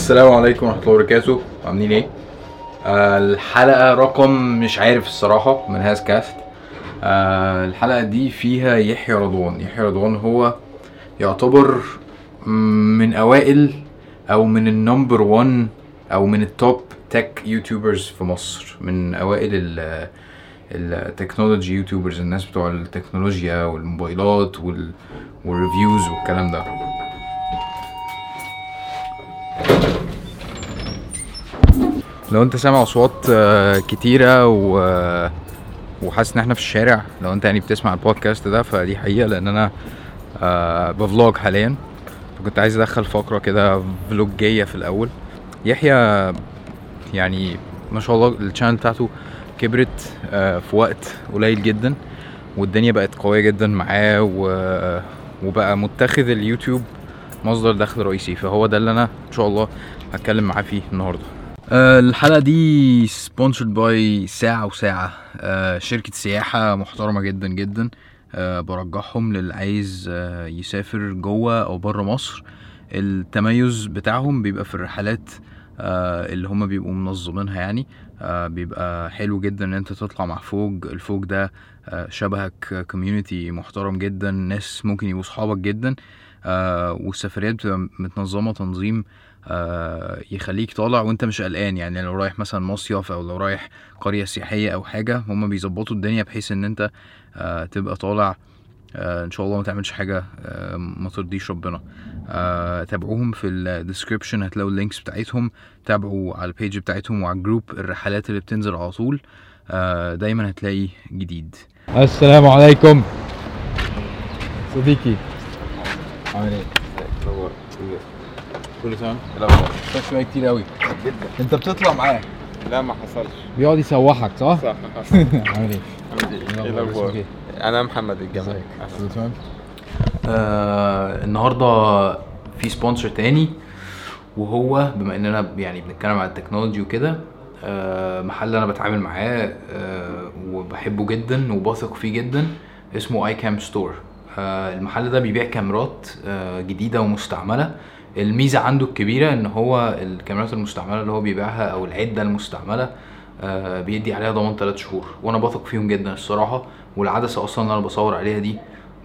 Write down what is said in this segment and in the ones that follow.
السلام عليكم ورحمه الله وبركاته. عاملين ايه؟ الحلقه رقم مش عارف الصراحه من هاز كاست. الحلقه دي فيها يحيى رضوان هو يعتبر من اوائل او من النمبر 1 او من التوب تك يوتيوبرز في مصر، من اوائل التكنولوجي يوتيوبرز، الناس بتوع التكنولوجيا والموبايلات والريفيوز والكلام ده. لو انت سامع اصوات كتيره وحاسس ان احنا في الشارع، لو انت يعني بتسمع البودكاست ده فدي حقيقه، لان انا بفلوج حاليا، فكنت عايز ادخل فقره كده فلوجيه في الاول. يحيى يعني ما شاء الله الشانل بتاعته كبرت في وقت قليل جدا، والدنيا بقت قويه جدا معاه، وبقى متخذ اليوتيوب مصدر دخل رئيسي، فهو ده اللي انا ان شاء الله هتكلم معاه فيه النهارده. الحلقه دي سبونسرد باي ساعه وساعه، شركه سياحه محترمه جدا جدا، برجحهم للي عايز يسافر جوه او بره مصر. التميز بتاعهم بيبقى في الرحلات اللي هم بيبقوا منظمينها، يعني بيبقى حلو جدا ان انت تطلع مع فوج. الفوج ده شبهك، كوميونتي محترم جدا، ناس ممكن يبقوا صحابك جدا، والسفريات بتبقى متنظمه تنظيم يخليك طالع وانت مش قلقان. يعني لو رايح مثلا مصيف او لو رايح قريه سياحيه او حاجه، هم بيظبطوا الدنيا بحيث ان انت تبقى طالع ان شاء الله ما تعملش حاجه ما ترضيش ربنا. تابعوهم في الديسكريبشن، هتلاقوا اللينكس بتاعتهم، تابعوا على البيج بتاعتهم وعلى الجروب الرحلات اللي بتنزل على طول، دايما هتلاقي جديد. السلام عليكم صديقي، عامل ايه؟ كله تمام؟ لا مش بقى كتير قوي جدا. انت بتطلع معاه؟ لا ما حصلش، بيقعد يسوحك صح؟ صح حصل. عامل ايه؟ ايه الاخبار؟ انا محمد الجمالي. كله تمام؟ النهارده في سبونسر تاني، وهو بما اننا يعني بنتكلم على التكنولوجي وكده، محل انا بتعامل معاه وبحبه جدا وبثق فيه جدا، اسمه اي كام ستور. المحل ده بيبيع كاميرات جديده ومستعمله. الميزه عنده الكبيره ان هو الكاميرات المستعمله اللي هو بيبيعها او العده المستعمله بيدي عليها ضمان 3 شهور، وانا بثق فيهم جدا الصراحه، والعدسه اصلا اللي انا بصور عليها دي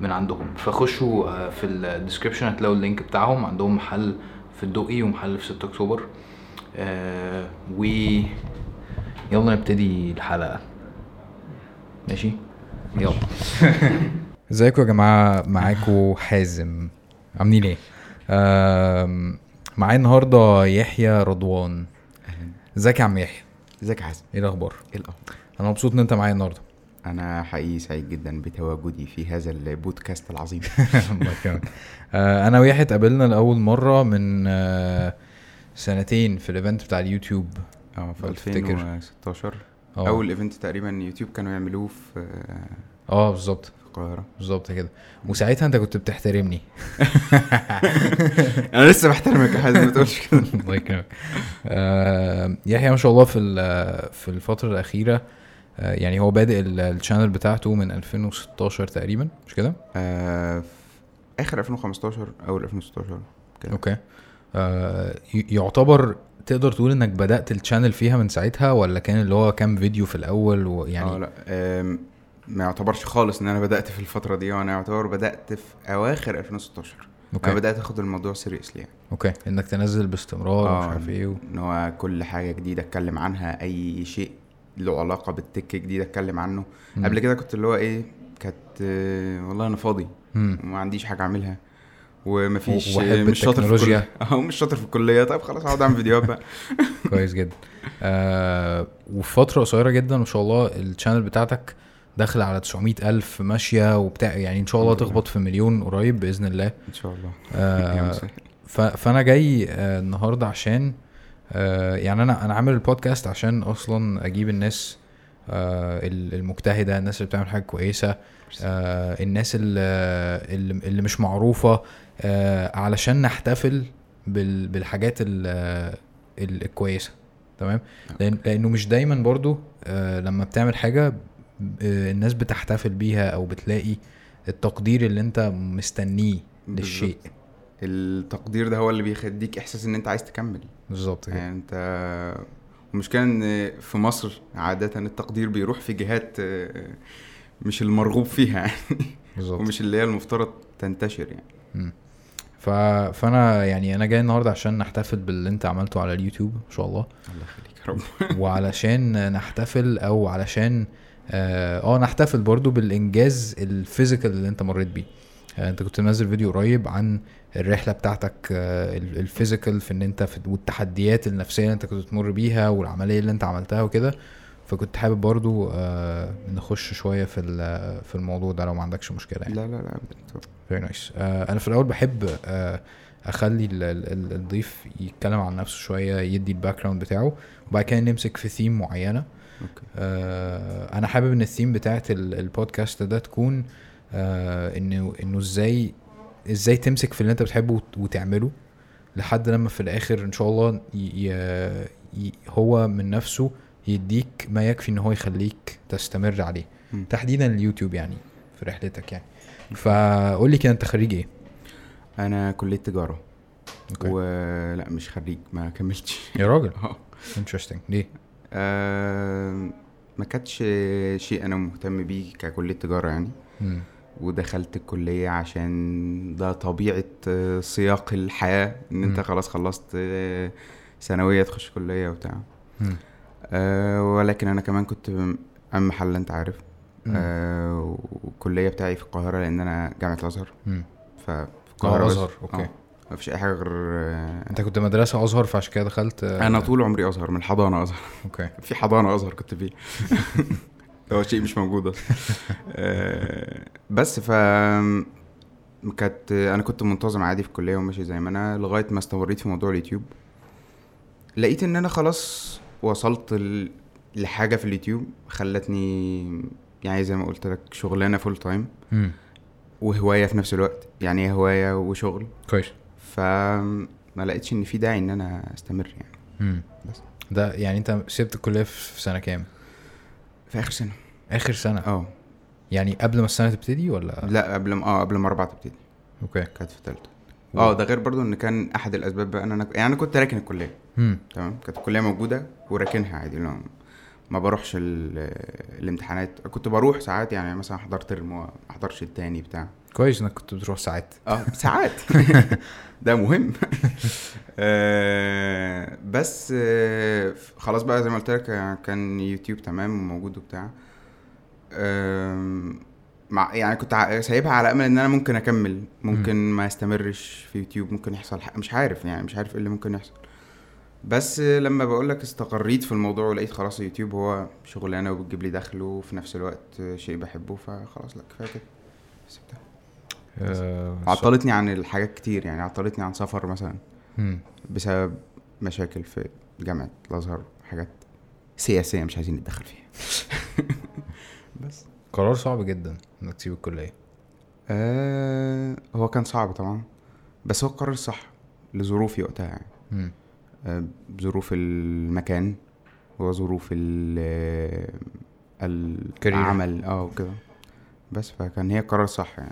من عندهم. فخشوا في الديسكريبشن هتلاقوا اللينك بتاعهم. عندهم محل في الدقي ومحل في 6 اكتوبر. يلا نبتدي الحلقه. ماشي يلا. ازيكم يا جماعه، معاكم حازم. عاملين ايه؟ معايا النهارده يحيى رضوان. ازيك يا عم يحيى؟ ازيك يا حازم؟ ايه الاخبار؟ انا مبسوط ان انت معايا النهارده. انا حقيقي سعيد جدا بتواجدي في هذا البودكاست العظيم. انا ويحيى اتقابلنا لاول مره من 2 سنين في الايفنت بتاع اليوتيوب في 2016. اول ايفنت تقريبا يوتيوب كانوا يعملوه في بالظبط القاهره بالظبط كده، وساعتها انت كنت بتحترمني. انا لسه بحترمك يا حازم، ما تقولش كده. الله يكرمك. يحيى ما شاء الله في الفتره الاخيره، يعني هو بادئ الشانل بتاعته من 2016 تقريبا، مش كده؟ اخر 2015 او 2016 كده. اوكي. يعتبر تقدر تقول انك بدات الشانل فيها من ساعتها، ولا كان اللي هو كام فيديو في الاول ويعني لا ما يعتبرش خالص ان انا بدات في الفتره دي، وانا يعتبر بدات في اواخر 2016. أوكي. انا بدات اخد الموضوع سيريسلي يعني. اوكي، انك تنزل باستمرار ومش عارف ايه ان هو كل حاجه جديده اتكلم عنها، اي شيء له علاقه بالتك جديد اتكلم عنه. قبل كده كنت اللي هو كانت والله انا فاضي وما عنديش حاجه اعملها ومفيش، مش شاطر في الكليه مش شاطر في الكليه، طيب خلاص هقعد اعمل فيديوهات بقى. كويس جدا. وفتره قصيره جدا ما شاء الله الشانل بتاعتك داخل على 900,000 ماشية وبتاع، يعني ان شاء الله تخبط في 1,000,000 قريب بإذن الله ان شاء الله. فانا جاي النهاردة عشان يعني انا عامل البودكاست عشان اصلا اجيب الناس المجتهدة، الناس اللي بتعمل حاجة كويسة، الناس اللي مش معروفة، علشان نحتفل بالحاجات الكويسة. تمام. لانه مش دايما برضو لما بتعمل حاجة الناس بتحتفل بيها او بتلاقي التقدير اللي انت مستنيه للشيء. التقدير ده هو اللي بيخديك احساس ان انت عايز تكمل. بالظبط يعني انت المشكله ان في مصر عاده التقدير بيروح في جهات مش المرغوب فيها يعني ومش اللي هي المفترض تنتشر يعني. فانا يعني انا جاي النهارده عشان نحتفل باللي انت عملته على اليوتيوب ان شاء الله. الله يخليك يا رب. وعلشان نحتفل او علشان نحتفل برضو بالانجاز الفيزيكال اللي انت مريت بيه. انت كنت منزل فيديو قريب عن الرحله بتاعتك الفيزيكال في ان انت والتحديات النفسيه اللي انت كنت تمر بيها والعمليه اللي انت عملتها وكده, فكنت حابب برضو نخش شويه في الموضوع ده لو ما عندكش مشكله يعني. لا لا لا فيري نايس. انا في الاول بحب اخلي الضيف يتكلم عن نفسه شويه, يدي الباك جراوند بتاعه وبعد كده نمسك في ثيم معينه. انا حابب ان الثيم بتاعه البودكاست ده تكون انه ازاي تمسك في اللي انت بتحبه وتعمله لحد لما في الاخر ان شاء الله هو من نفسه يديك ما يكفي ان هو يخليك تستمر عليه. تحديدا اليوتيوب يعني في رحلتك يعني. فقول لي كده انت خريج ايه؟ انا كليه تجاره. ولا مش خريج, ما كملتش يا راجل. انترستنج. ليه؟ ما كانتش شيء انا مهتم بيه ككليه تجاره يعني. ودخلت الكلية عشان ده طبيعة سياق الحياة ان انت خلاص خلصت ثانوية تخش كلية وبتاع. ولكن انا كمان كنت عم حل انت عارف. والكلية بتاعي في القاهرة لان انا جامعة الازهر. ففي القاهرة ازهر. اوكي. ما فيش اي حاجة غير انت كنت مدرسة ازهر فعشان كده دخلت. انا طول عمري ازهر من حضانة ازهر. اوكي. في حضانة ازهر كنت فيه. هو شيء مش موجود اصلا. بس انا كنت منتظم عادي في الكليه وماشي زي ما انا لغايه ما استمريت في موضوع اليوتيوب. لقيت ان انا خلاص وصلت لحاجه في اليوتيوب خلتني يعني زي ما قلت لك شغلانه فول تايم وهوايه في نفس الوقت, يعني هوايه وشغل كويس. فما لقيتش ان في داعي ان انا استمر يعني. بس ده يعني انت سبت الكليه في سنه كام؟ في اخر سنه يعني قبل ما السنه تبتدي ولا لا؟ قبل ما 4 تبتدي. اوكي. كانت في ثالثه. ده غير برضو ان كان احد الاسباب بقى ان انا يعني كنت راكن الكليه. تمام. كانت الكليه موجوده وراكنها عادي, لو ما بروحش الامتحانات. كنت بروح ساعات يعني, مثلا حضرت ما احضرش الثاني بتاع. كويس انك كنت بتروح ساعات. ساعات. ده مهم. بس خلاص بقى زي ما قلت لك كان يوتيوب تمام وموجود وبتاع. يعني كنت سايبها على امل ان انا ممكن اكمل, ممكن ما استمرش في يوتيوب, ممكن يحصل مش عارف ايه اللي ممكن يحصل. بس لما بقول لك استقريت في الموضوع ولقيت خلاص يوتيوب هو شغلانه وبتجيب لي دخل وفي نفس الوقت شيء بحبه, فخلاص لا كفايه كده سبتها. عطلتني عن الحاجات كتير يعني, عطلتني عن سفر مثلا بسبب مشاكل في جامعة الازهر, حاجات سياسية مش عايزين نتدخل فيها. بس قرار صعب جدا انك تسيب الكلية. هو كان صعب طبعا, بس هو القرار الصح لظروفي وقتها يعني. ظروف المكان وظروف العمل وكده. بس فكان هي قرار صح يعني.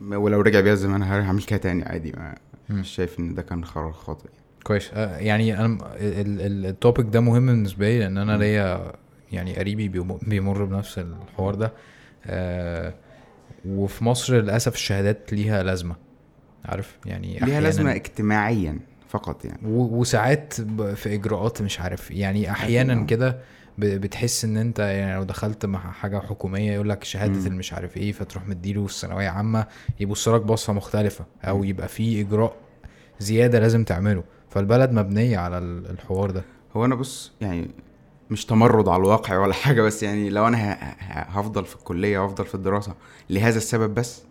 ولو رجع بيها الزمان هعمل كده تاني عادي, مش شايف ان ده كان قرار خاطئ. كويس. يعني انا التوبيك ده مهم بالنسبه لي لان انا ليا يعني قريبي بيمر بنفس الحوار ده. وفي مصر للاسف الشهادات ليها لازمه, عارف يعني, ليها لازمه اجتماعيا فقط يعني, وساعات في اجراءات مش عارف يعني. احيانا كده بتحس ان انت يعني لو دخلت مع حاجه حكوميه يقول لك شهاده المش عارف ايه, فتروح مديله الثانويه عامه يبص لك بصه مختلفه, او يبقى في اجراء زياده لازم تعمله. فالبلد مبنيه على الحوار ده. هو انا بص يعني مش تمرد على الواقع ولا حاجه, بس يعني لو انا هفضل في الكليه وافضل في الدراسه لهذا السبب بس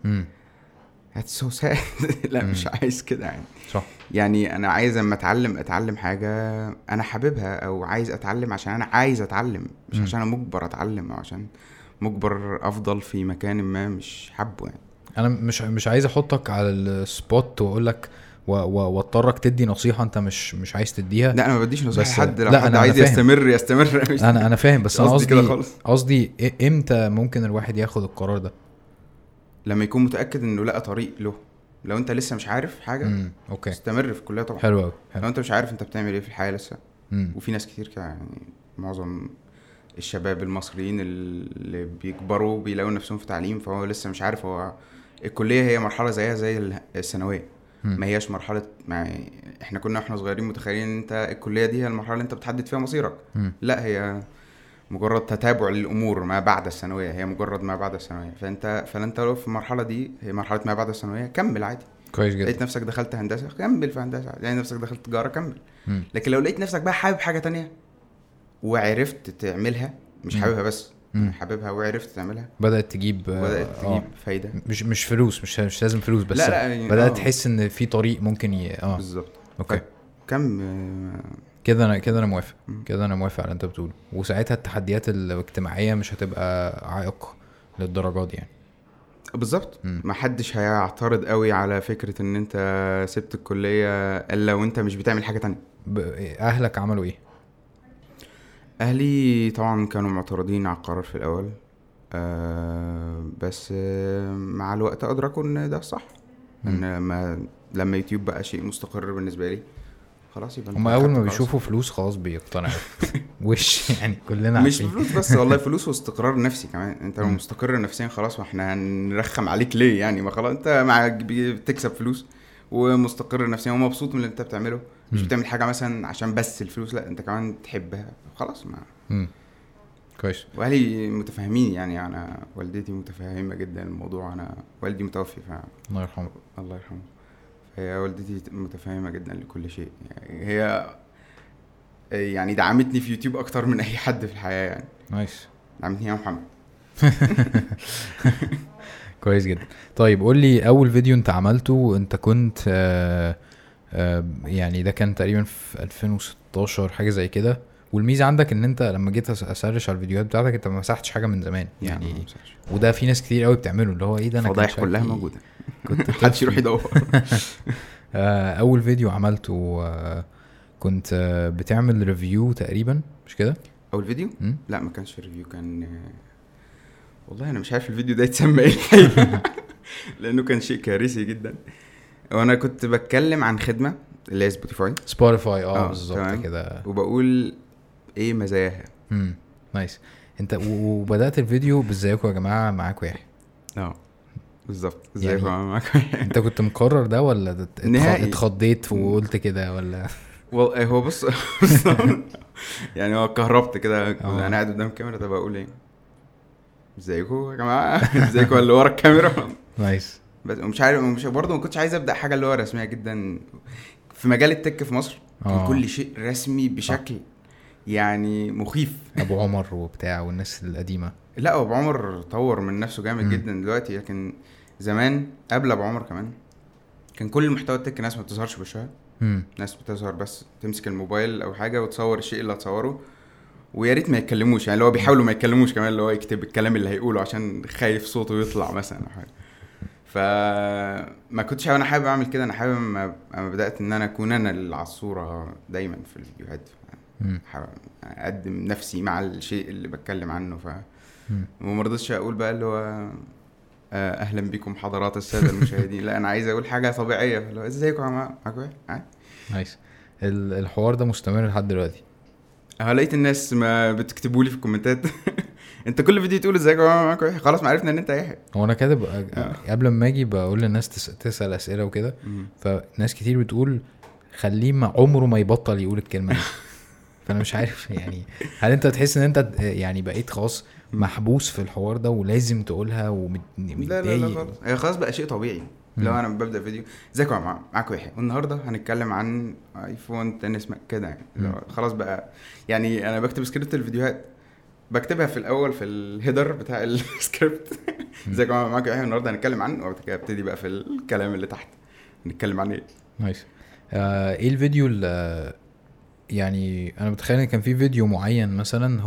هتسوسه. لا مش عايز كده يعني. صح. يعني انا عايز اما اتعلم حاجه انا حاببها, او عايز اتعلم عشان انا عايز اتعلم, مش عشان انا مجبر اتعلم او عشان مجبر افضل في مكان ما مش حابه يعني. انا مش عايز احطك على السبوت واقول لك واضطرك تدي نصيحه انت مش عايز تديها. لا انا ما بديش نصيحه حد. لو حد عايز يستمر انا فاهم. بس انا قصدي امتى ممكن الواحد ياخد القرار ده؟ لما يكون متاكد انه لقى طريق له لو انت لسه مش عارف حاجه أوكي. استمر في كلها طبعا. حلو. لو انت مش عارف انت بتعمل ايه في الحياه لسه وفي ناس كتير كده يعني معظم الشباب المصريين اللي بيكبروا بيلاقوا نفسهم في تعليم فهو لسه مش عارف. هو الكليه هي مرحله زيها زي الثانويه, ما هياش مرحله احنا كنا احنا صغيرين متخيلين ان انت الكليه دي هي المرحله اللي انت بتحدد فيها مصيرك. لا, هي مجرد تتابع للامور ما بعد الثانويه, هي مجرد ما بعد الثانويه. فانت لو في المرحله دي هي مرحله ما بعد الثانويه كمل عادي كويس جدا. لقيت نفسك دخلت هندسه كمل في هندسه, لقيت نفسك دخلت تجاره كمل. لكن لو لقيت نفسك بقى حابب حاجه تانية وعرفت تعملها, مش حاببها بس حاببها وعرفت تعملها, بدأت تجيب فايدة. مش فلوس, مش لازم فلوس بس لا يعني بدأت تحس ان في طريق ممكن بالظبط. اوكي كم كده انا موافق كده انا موافق على انت بتقوله. وساعتها التحديات الاجتماعية مش هتبقى عائق للدرجات دي يعني. بالظبط, ما حدش هيعترض قوي على فكرة ان انت سبت الكلية الا وانت مش بتعمل حاجة تانية. اهلك عملوا ايه؟ أهلي طبعا كانوا معترضين على القرار في الأول, بس مع الوقت أدركوا إن ده صح. إن لما يوتيوب بقى شيء مستقر بالنسبة لي خلاص, يبقى هما أول ما بيشوفوا فلوس خلاص بيقتنعوا. وش يعني كلنا عارفين مش فلوس بس, والله فلوس واستقرار نفسي كمان. أنت لو مستقر نفسيا خلاص, وإحنا هنرخم عليك ليه يعني؟ ما خلاص أنت بتكسب فلوس ومستقر نفسيا ومبسوط من اللي انت بتعمله, مش بتعمل حاجه مثلا عشان بس الفلوس, لا انت كمان تحبها خلاص. ما كويس. واهلي متفاهمين يعني, انا والدتي متفاهمه جدا الموضوع. انا والدي متوفي الله يرحمه. الله يرحمه. فهي والدتي متفاهمه جدا لكل شيء يعني. هي يعني دعمتني في يوتيوب اكتر من اي حد في الحياه يعني. نايس. دعمتني يا محمد. كويس جدا. طيب قول لي, اول فيديو انت عملته انت كنت يعني ده كان تقريبا في 2016 حاجه زي كده. والميزه عندك ان انت لما جيت اسرش على الفيديوهات بتاعتك انت ما مسحتش حاجه من زمان يعني, وده في ناس كتير قوي بتعمله, اللي هو ايه ده انا فضايح كلها موجوده كنت محدش يروح يدور. اول فيديو عملته كنت بتعمل ريفيو تقريبا, مش كده؟ اول فيديو لا ما كانش ريفيو, كان والله انا مش عارف الفيديو ده يتسمى ايه الحقيقه. لانه كان شيء كارثي جدا. وانا كنت بتكلم عن خدمه اللي هي سبوتيفاي بالظبط كده, وبقول ايه مزاياها. نايس. انت وبدات الفيديو بازيكم يا جماعه معاكم يحيى. بالظبط ازيكم يعني معاكم. انت كنت مقرر ده ولا اتخضيت وقلت كده ولا هو بص يعني هو كهربت كده انا قاعد قدام الكاميرا طب اقول ايه ازيكم يا جماعه, ازيكم اللي ورا الكاميرا. نايس. بس مش عارف, مش برضه ما كنتش عايز ابدا حاجه اللي هو رسميه جدا في مجال التك في مصر. كل شيء رسمي بشكل يعني مخيف. ابو عمر وبتاع والناس القديمه. لا ابو عمر طور من نفسه جامد جدا دلوقتي, لكن زمان قبل ابو عمر كمان كان كل محتوى التك ناس ما بتظهرش بوشها, ناس بتظهر بس تمسك الموبايل او حاجه وتصور الشيء اللي هتصوره, ويا ريت ما يتكلموش يعني. اللي هو بيحاولوا ما يتكلموش كمان, اللي هو يكتب الكلام اللي هيقوله عشان خايف صوته يطلع مثلا او حاجه. فما كنتش انا حابب اعمل كده. انا حابب ما بدات ان انا اكون انا اللي على الصوره دايما في الفيديوهات, اقدم نفسي مع الشيء اللي بتكلم عنه. ف وما رضيتش اقول بقى اللي هو اهلا بكم حضرات الساده المشاهدين. لا انا عايز اقول حاجه طبيعيه, اللي هو ازيكم يا جماعه معاكم. نايس. الحوار ده مستمر لحد دلوقتي. لقيت الناس ما بتكتبوا لي في الكومنتات انت كل فيديو تقول ازيك خلاص ما عرفنا ان انت يحيى. هو انا كاتب قبل ما اجي بقول للناس تسال اسئله وكده, فناس كتير بتقول خليه ما عمره ما يبطل يقول الكلمه دي. فانا مش عارف يعني, هل انت تحس ان انت يعني بقيت خاص محبوس في الحوار ده ولازم تقولها ومتضايق؟ لا خلاص بقى شيء طبيعي. لو انا ببدا فيديو ازيك معاكم يحيى والنهارده هنتكلم عن ايفون 10 كده يعني. خلاص بقى يعني انا بكتب سكريبت الفيديوهات, بكتبها في الاول في الهيدر بتاع السكريبت ازيك معاكم يحيى النهارده هنتكلم عنه, وبعدين ابتدي بقى في الكلام اللي تحت هنتكلم عن ايه. نايس. ايه الفيديو اللي يعني انا متخيل ان كان في فيديو معين مثلا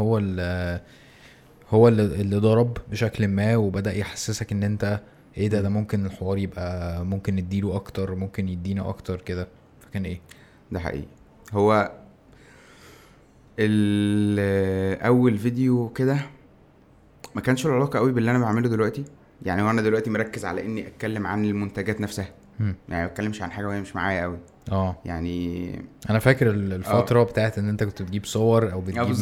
هو اللي ضرب بشكل ما وبدا يحسسك ان انت ايه ده ممكن الحوار يبقى ممكن نديله اكتر, ممكن يدينا اكتر كده, فكان ايه ده حقيقي؟ هو اول فيديو كده ما كانش له علاقه قوي باللي انا بعمله دلوقتي يعني. وانا دلوقتي مركز على اني اتكلم عن المنتجات نفسها, يعني ما بتكلمش عن حاجه وهي مش معايا قوي. يعني انا فاكر الفتره بتاعت ان انت كنت بتجيب صور او بتجيب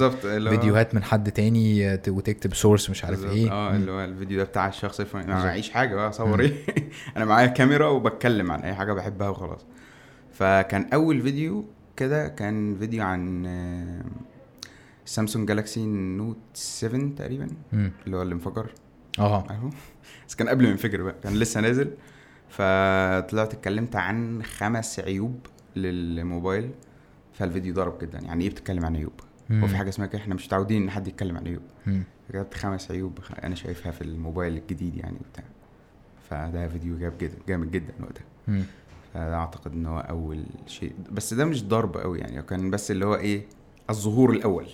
فيديوهات من حد تاني وتكتب سورس مش عارف ايه. اللي هو الفيديو ده بتاع الشخص الفلاني. انا ما معيش حاجه بقى اصور ايه. انا معايا كاميرا وبتكلم عن اي حاجه بحبها وخلاص. فكان اول فيديو كده كان فيديو عن سامسونج جالاكسي نوت 7 تقريبا اللي هو اللي انفجر. بس كان قبل ما ينفجر بقى، كان لسه نازل. فطلعت اتكلمت عن 5 عيوب للموبايل، فالفيديو ضرب جدا. يعني ايه بتتكلم عن عيوب؟ وفي حاجه اسمها كده، احنا مش متعودين ان حد يتكلم عن عيوب. جبت 5 عيوب انا شايفها في الموبايل الجديد يعني بتاع. فده فيديو جاب جدا جامد جدا وقتها. فده اعتقد ان هو اول شيء، بس ده مش ضرب قوي يعني، كان بس اللي هو ايه الظهور الاول.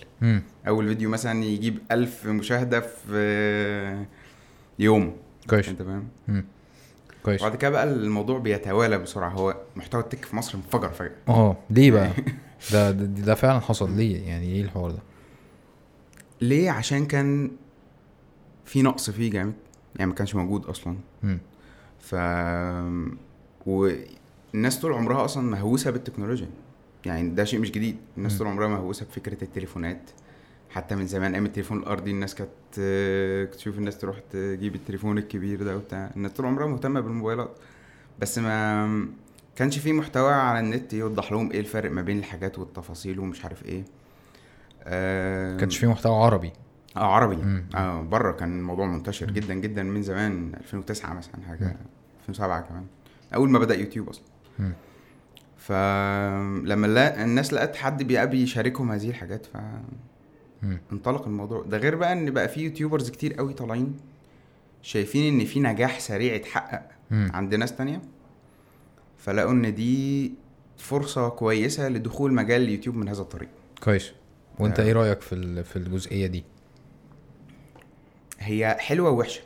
اول فيديو مثلا يجيب 1000 مشاهده في يوم. تمام كويس. بعد كده بقى الموضوع بيتوالى بسرعه. هو محتوى التك في مصر انفجر فجاه. ليه بقى ده فعلا حصل ليه؟ يعني ايه الحوار ده ليه؟ عشان كان في نقص فيه جامد يعني، ما كانش موجود اصلا. ف والناس طول عمرها اصلا مهووسه بالتكنولوجيا، يعني ده شيء مش جديد. الناس طول عمرها مهووسه بفكره التليفونات، حتى من زمان ايام التليفون الارضي الناس كانت تشوف الناس تروح تجيب التليفون الكبير ده وبتاع. الناس طول عمرها مهتمه بالموبايلات، بس ما كانش فيه محتوى على النت يوضح لهم ايه الفرق ما بين الحاجات والتفاصيل ومش عارف ايه. كانش فيه محتوى عربي عربي بره. كان الموضوع منتشر جدا جدا من زمان، 2009 مثلا حاجه، 2007 كمان اول ما بدا يوتيوب اصلا. فلما الناس لقت حد بيقابل يشاركهم هذه الحاجات ف انطلق الموضوع ده. غير بقى ان بقى في يوتيوبرز كتير قوي طالعين شايفين ان في نجاح سريع اتحقق عند ناس تانية، فلقوا ان دي فرصة كويسة لدخول مجال اليوتيوب من هذا الطريق. كويس. وانت ايه رأيك في الجزئية دي؟ هي حلوة ووحشة.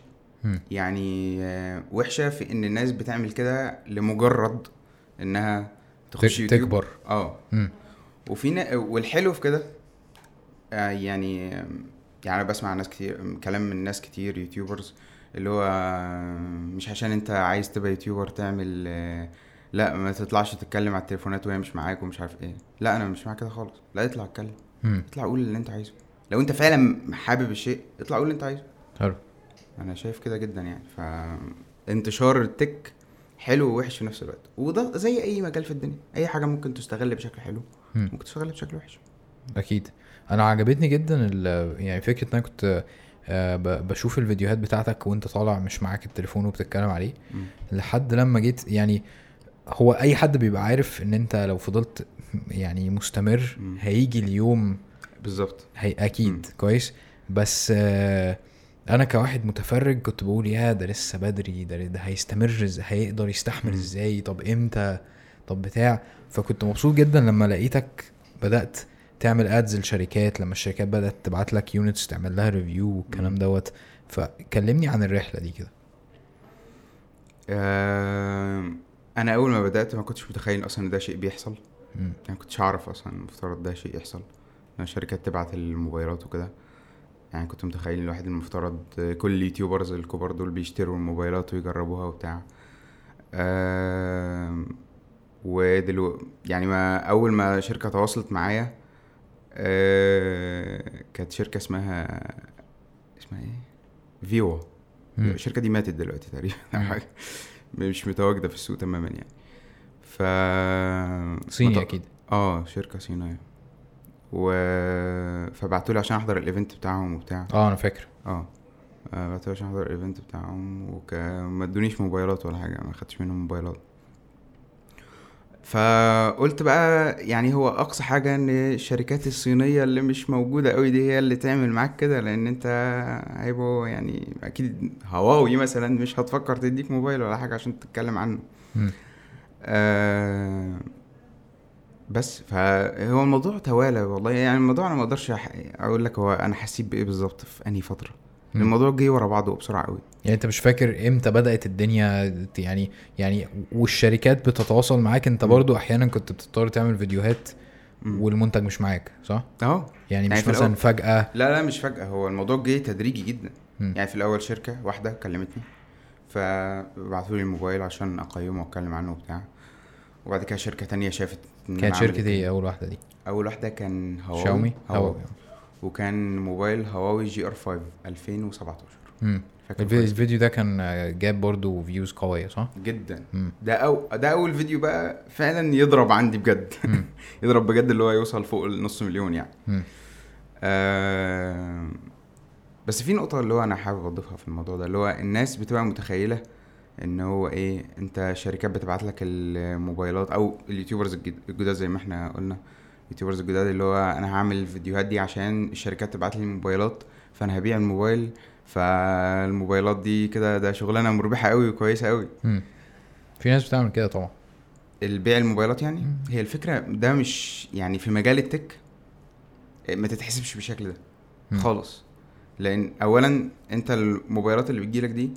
يعني وحشة في ان الناس بتعمل كده لمجرد انها تخش يوتيوب تكبر. والحلو في كده يعني بسمع ناس كتير، كلام من ناس كتير يوتيوبرز، اللي هو مش عشان انت عايز تبقى يوتيوبر تعمل لا ما تطلعش تتكلم على التليفونات وهي مش معاك ومش عارف ايه. لا انا مش مع كده خالص. لا اطلع اتكلم، اطلع قول اللي انت عايزه. لو انت فعلا حابب الشيء اطلع قول اللي انت عايزه. حلو. انا شايف كده جدا يعني. فانتشار التك حلو ووحش في نفس الوقت، وده زي اي مجال في الدنيا، اي حاجه ممكن تستغل بشكل حلو ممكن تستغل بشكل وحش. اكيد. انا عجبتني جدا يعني فكره ان انا كنت بشوف الفيديوهات بتاعتك وانت طالع مش معاك التليفون وبتتكلم عليه، لحد لما جيت يعني هو اي حد بيبقى عارف ان انت لو فضلت يعني مستمر هيجي اليوم بالظبط. اكيد. كويس. بس انا كواحد متفرج كنت بقول يا ده لسه بدري، ده هيستمر، هيقدر يستحمل ازاي، طب امتى، طب بتاع. فكنت مبسوط جدا لما لقيتك بدأت تعمل ادز لشركات، لما الشركات بدات تبعت لك يونتس تعمل لها ريفيو والكلام دوت. فكلمني عن الرحله دي كده. انا اول ما بدات ما كنتش متخيل اصلا ده شيء بيحصل. يعني كنتش اعرف اصلا المفترض ده شيء يحصل، ان شركات تبعت الموبايلات وكده. يعني كنت متخيل الواحد المفترض كل اليوتيوبرز الكبار دول بيشتروا الموبايلات ويجربوها وبتاع. ودلوقتي يعني ما اول ما شركه تواصلت معايا كانت شركه اسمها ايه، فيوا. الشركه دي ماتت دلوقتي تقريبا، مش متواجده في السوق تماما يعني. ف صينيه اكيد. شركه صينيه. فبعتوا لي عشان احضر الايفنت بتاعهم وبتاع. انا فاكر. بعتوا لي عشان احضر الايفنت بتاعهم وما ادونيش موبايلات ولا حاجه، ما خدتش منهم موبايلات. فقلت بقى يعني هو اقصى حاجه ان الشركات الصينيه اللي مش موجوده قوي دي هي اللي تعمل معاك كده، لان انت هيبقوا يعني اكيد هواوي مثلا مش هتفكر تديك موبايل ولا حاجه عشان تتكلم عنه. بس فهو الموضوع توالى والله. يعني الموضوع انا ما اقدرش اقول لك هو انا حسيت بايه بالظبط في انهي فتره. الموضوع جه ورا بعضه بسرعه قوي. يعني انت مش فاكر امتى بدات الدنيا يعني والشركات بتتواصل معاك انت برضو احيانا كنت بتضطر تعمل فيديوهات والمنتج مش معاك، صح؟ يعني مش مثلا فجاه. لا مش فجاه، هو الموضوع جه تدريجي جدا. يعني في الاول شركه واحده كلمتني، فبعثوا لي الموبايل عشان اقيمه واتكلم عنه وبتاع. وبعد كده شركه تانية شافت كانت شركه دي اول واحده كان هواوي. وكان موبايل هواوي GR5 2017. الفيديو ده كان جاب برضو فيوز قويه صح جدا. ده اول فيديو بقى فعلا يضرب عندي بجد. يضرب بجد اللي هو يوصل فوق النص مليون يعني. بس في نقطه اللي هو انا حابب اضيفها في الموضوع ده، اللي هو الناس بتبقى متخيله ان هو ايه، انت شركات بتبعت لك الموبايلات او اليوتيوبرز الجداد زي ما احنا قلنا، اليوتيوبرز الجداد اللي هو انا هعمل الفيديوهات دي عشان الشركات تبعت لي الموبايلات، فانا هبيع الموبايل، فالموبايلات دي كده ده شغلانه مربحه قوي وكويسه قوي. في ناس بتعمل كده طبعا، البيع الموبايلات يعني. هي الفكره ده مش يعني في مجال التك ما تتحسبش بالشكل ده خالص، لان اولا انت الموبايلات اللي بتجيلك دي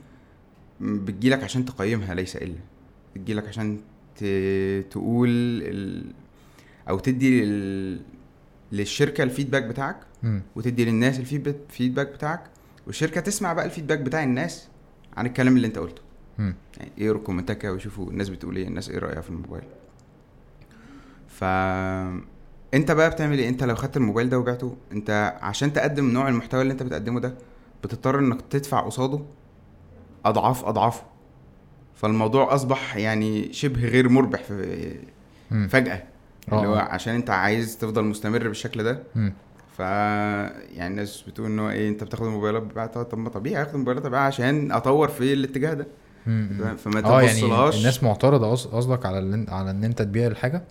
بتجيلك عشان تقيمها ليس الا، بتجيلك عشان تقول او تدي للشركه الفيدباك بتاعك، وتدي للناس الفيدباك بتاعك، والشركه تسمع بقى الفيدباك بتاع الناس عن الكلام اللي انت قلته. يعني ايه ركومنتك ويشوفوا الناس بتقول ايه، الناس ايه رايها في الموبايل. ف انت بقى بتعمل ايه؟ انت لو خدت الموبايل ده وبعته، انت عشان تقدم نوع المحتوى اللي انت بتقدمه ده بتضطر انك تدفع قصاده اضعافه. فالموضوع اصبح يعني شبه غير مربح فجأة، اللي هو عشان انت عايز تفضل مستمر بالشكل ده. ف يعني الناس بتقول انه ايه، انت بتاخد الموبايلات بتبعتها، طب ما طبيعي اخد الموبايلات بقى عشان اطور في الاتجاه ده. فما تبصلهاش. يعني الناس معترضه قصدك على ان انت تبيع الحاجه،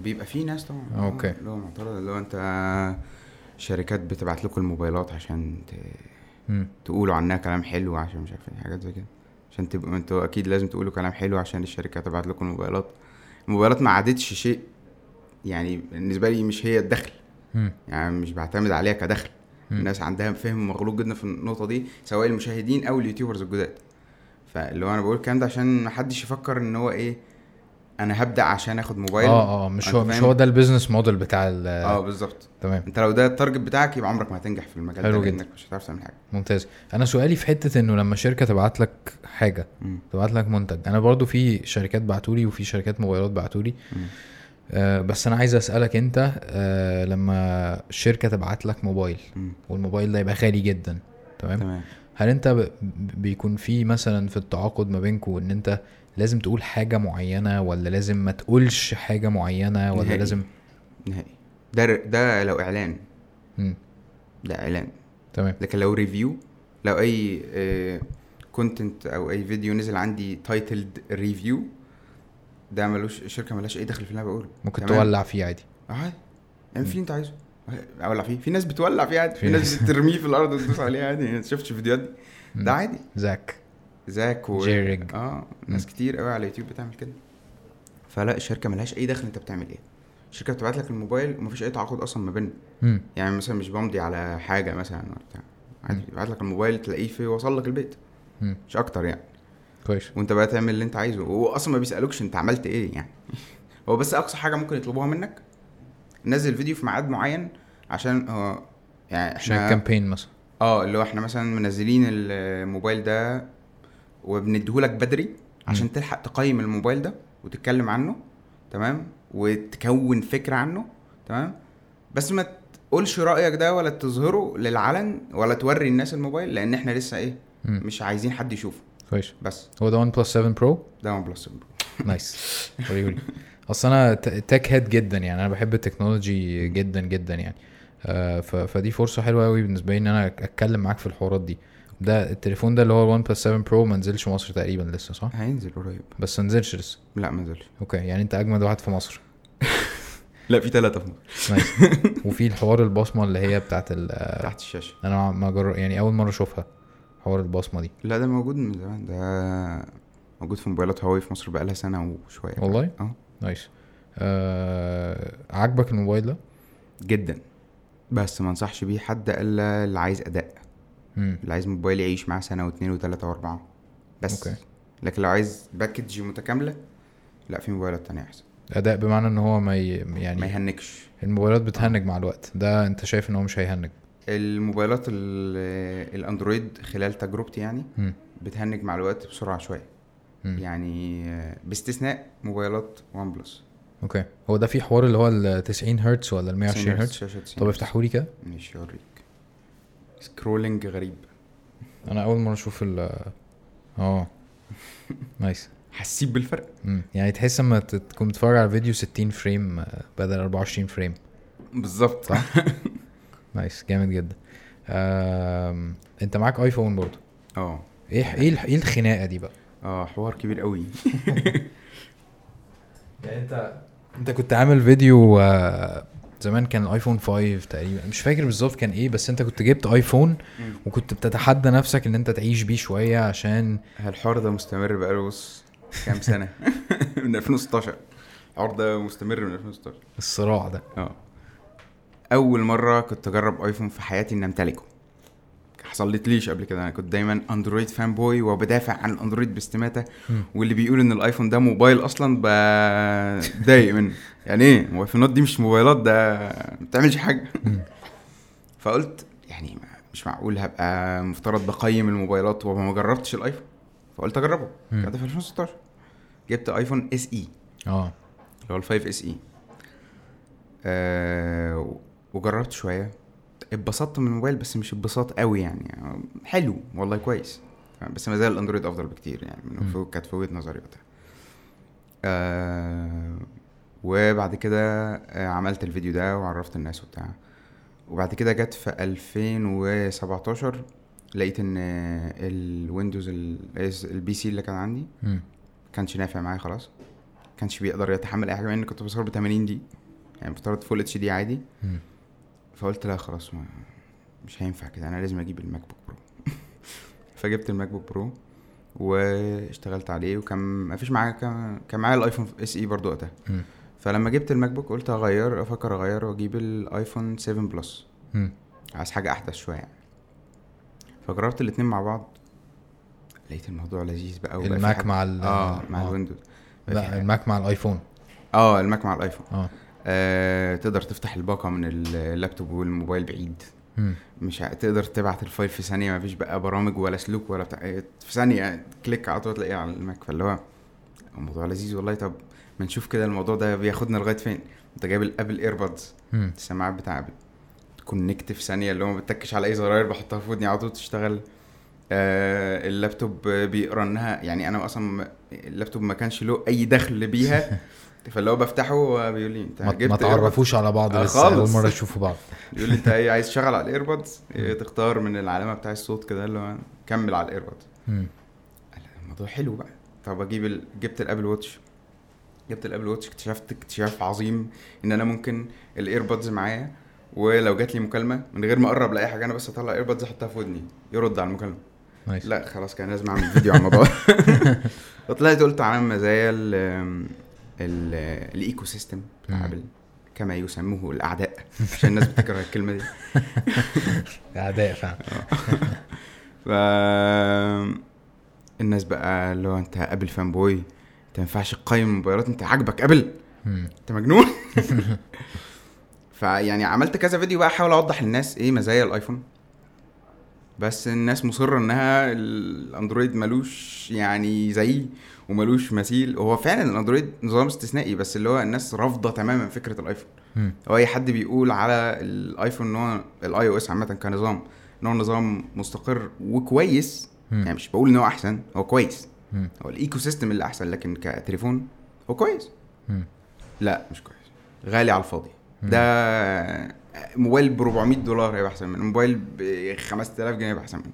بيبقى في ناس طبعا اوكي لو معترضه، لو انت شركات بتبعت لكم الموبايلات عشان تقولوا عنها كلام حلو، عشان مش عارفين حاجات زي كده، عشان تبقوا انتوا اكيد لازم تقولوا كلام حلو عشان الشركه تبعت لكم الموبايلات. الموبايلات ما عادتش شيء يعني بالنسبه لي، مش هي الدخل يعني، مش بعتمد عليها كدخل. الناس عندها فهم مغلوط جدا في النقطه دي، سواء المشاهدين او اليوتيوبرز الجداد. فاللي هو انا بقول الكلام ده عشان ما حدش يفكر ان هو ايه، انا هبدا عشان اخد موبايل. مش هو ده البيزنس موديل بتاع بالظبط. تمام، انت لو ده التارجت بتاعك يبقى عمرك ما هتنجح في المجال ده، لانك مش هتعرف تعمل حاجه. ممتاز. انا سؤالي في حته انه لما شركه تبعت لك حاجه، تبعت لك منتج، انا برضو في شركات بعتولي وفي شركات موبايلات بعتولي، بس انا عايز اسالك انت، لما الشركه تبعت لك موبايل والموبايل ده يبقى غالي جدا، تمام، هل انت بيكون في مثلا في التعاقد ما بينكوا ان انت لازم تقول حاجه معينه، ولا لازم ما تقولش حاجه معينه، ولا نهائي. لازم نهائي. ده لو اعلان، ده اعلان تمام. لكن لو ريفيو، لو اي كونتنت او اي فيديو نزل عندي تايتلد ريفيو، ده ملوش، الشركه ملهاش اي دخل في اللي انا بقوله، ممكن تمام. تولع فيه عادي عادي يعني، في انت عايزه اولع فيه، في ناس بتولع فيه عادي، في ناس بترميه في الارض وتدوس عليه عادي. انت شفتش فيديوهات ده عادي؟ زاك وجيرج ناس كتير قوي على اليوتيوب بتعمل كده. فلا، الشركه ملهاش اي دخل انت بتعمل ايه. الشركه بتبعت لك الموبايل ومفيش اي تعاقد اصلا ما بيننا، يعني مثلا مش بمضي على حاجه مثلا ولا عادي، بتبعت لك الموبايل تلاقيه في وصل لك البيت، مش اكتر يعني. كويس. وانت بقى تعمل اللي انت عايزه، هو اصلا ما بيسالكش انت عملت ايه يعني. هو بس اقصى حاجه ممكن يطلبوها منك، نزل فيديو في ميعاد معين عشان يعني احنا كامبين مثلا، اللي هو احنا مثلا منزلين الموبايل ده وبنديهولك بدري عشان تلحق تقيم الموبايل ده وتتكلم عنه، تمام، وتكون فكره عنه، تمام، بس ما تقولش رايك ده ولا تظهره للعلن ولا توري الناس الموبايل، لان احنا لسه مش عايزين حد يشوفه. كويس. بس هو ده OnePlus 7 Pro. ده OnePlus 7 Pro. نايس. اصلا انا تك هيد جدا يعني، انا بحب التكنولوجي جدا جدا يعني، فدي فرصه حلوه قوي بالنسبه لي ان انا اتكلم معاك في الحوارات دي. ده التليفون ده اللي هو OnePlus 7 Pro ما نزلش مصر تقريبا لسه صح؟ هينزل قريب بس ما نزلش لسه. لا ما نزلش. اوكي، يعني انت اجمد واحد في مصر. لا، في 3 في مصر. نايس. وفي الحوار البصمه اللي هي بتاعت تحت الشاشه، انا ما جربت يعني، اول مره اشوفها حوار البصمه دي. لا، ده موجود من زمان، ده موجود في موبايلات هواوي في مصر بقالها سنه وشويه والله. نايس. عجبك الموبايل ده جدا، بس ما انصحش بيه حد الا اللي عايز اداء، اللي عايز موبايل يعيش معاه سنه واثنين وثلاثه واربعه بس. أوكي. لكن لو عايز باكج متكامله، لا، في موبايلات تانية احسن. اداء بمعنى ان هو ما يهنكش. الموبايلات بتهنج مع الوقت، ده انت شايف ان هو مش هيهنج؟ الموبايلات الاندرويد خلال تجربتي يعني بتهنج مع الوقت بسرعه شويه يعني باستثناء موبايلات وان بلس. اوكي هو ده في حوار اللي هو ال 90 هرتز ولا ال 120 هرتز؟ طب افتحوا لي كده مش هوريك. سكرولنج غريب انا اول مره اشوف ال نايس حسيت بالفرق يعني تحس اما تكون تتفرج على فيديو 60 فريم بدل 24 فريم بالظبط. نايس جامد جدا. انت معاك ايفون برضه؟ ايه الخناقه دي بقى؟ حوار كبير قوي. يعني انت كنت عامل فيديو زمان كان الايفون 5 تقريبا مش فاكر بالظبط كان ايه، بس انت كنت جبت ايفون وكنت بتتحدى نفسك ان انت تعيش بيه شويه عشان هالحوار ده مستمر بقاله بص كام سنه. من 2016 الحوار ده مستمر، من 2016 الصراع ده. اول مره كنت اجرب ايفون في حياتي ان امتلكه، حصلت ليش قبل كده. انا كنت دايما اندرويد فان بوي وبدافع عن الاندرويد باستماته، واللي بيقول ان الايفون ده موبايل اصلا بضايق منه. يعني ايه الايفونات دي؟ مش موبايلات، ده ما بتعملش حاجه. فقلت يعني مش معقول هبقى مفترض بقيم الموبايلات وما جربتش الايفون، فقلت اجربه. كان في 2016 جبت ايفون اس اي اللي هو الفايف اس اي، وجربت شويه اتبسطت من الموبايل بس مش اتبساط قوي يعني حلو والله كويس، بس ما زال الاندرويد افضل بكتير يعني من كانت في وجهة نظري وقتها. وبعد كده عملت الفيديو ده وعرفت الناس وبتاع، وبعد كده جت في 2017 لقيت ان الويندوز البي سي اللي كان عندي كانش نافع معايا خلاص، كانش بيقدر يتحمل اي حاجه، لان كنت بصور ب 80 دي يعني بفترض فول اتش دي عادي. فقلت لا خلاص مش هينفع كده، انا لازم اجيب الماك بوك برو. فجبت الماك بوك برو واشتغلت عليه، وكان ما فيش معايا، كان معايا الايفون اس اي برضو وقتها. فلما جبت الماك بوك قلت افكر اغير واجيب الايفون 7 بلس، عايز حاجه احدث شويه يعني. فجربت الاثنين مع بعض لقيت الموضوع لذيذ بقى، الماك مع مع الويندوز، لا الماك مع الايفون. الماك مع الايفون تقدر تفتح الباقة من اللابتوب والموبايل بعيد، مش تقدر تبعت الفايل في ثانية، ما فيش بقى برامج ولا سلوك ولا بتاع، في ثانية كليك على طول تلاقيه على الماك. فاللي هو الموضوع لذيذ والله. طب ما نشوف كده الموضوع ده بياخدنا لغاية فين. انت جايب الابل ايربودز، السماعات بتاع ابل، كونكت في ثانية، اللي هو ما بتتكش على اي زراير، بحطها في ودني على طول تشتغل. اللابتوب بيقرا انها، يعني انا اصلا اللابتوب ما كانش له اي دخل بيها. فلو بفتحه بيقول لي انت ما تعرفوش على بعض لسه، اول مره تشوفوا بعض. يقول لي انت ايه عايز تشغل على الايربودز، تختار من العلامه بتاع الصوت كده اللي هو كمل على الايربودز. الموضوع حلو بقى. طب اجيب جبت الابل واتش، اكتشفت اكتشاف عظيم ان انا ممكن الايربودز معايا، ولو جات لي مكالمه من غير ما اقرب لاي حاجه، انا بس اطلع الايربودز احطها في ودني يرد على المكالمه. لا خلاص كان لازم اعمل فيديو عن الموضوع. طلعت قلت على مزايا الايكو سيستم بتاع ابل كما يسموه الاعداء، عشان الناس بتكره الكلمه دي. اعداء فعلا. الناس بقى لو انت ابل فان بوي، انت ما ينفعش تقيم موبايلات، انت عاجبك ابل، انت مجنون. فيعني عملت كذا فيديو بقى احاول اوضح للناس ايه مزايا الايفون، بس الناس مصرة انها الاندرويد ملوش يعني زي وملوش مثيل. هو فعلا الاندرويد نظام استثنائي، بس اللي هو الناس رافضة تماما فكرة الايفون. هو اي حد بيقول على الايفون انه الاي او اس عامة كنظام انه نظام مستقر وكويس، يعني مش بقول انه احسن، هو كويس، هو الايكو سيستم اللي احسن، لكن كتليفون هو كويس. لا مش كويس، غالي على الفاضي. ده موبايل $400 هيبقى احسن منه، موبايل $5000 هيبقى احسن منه.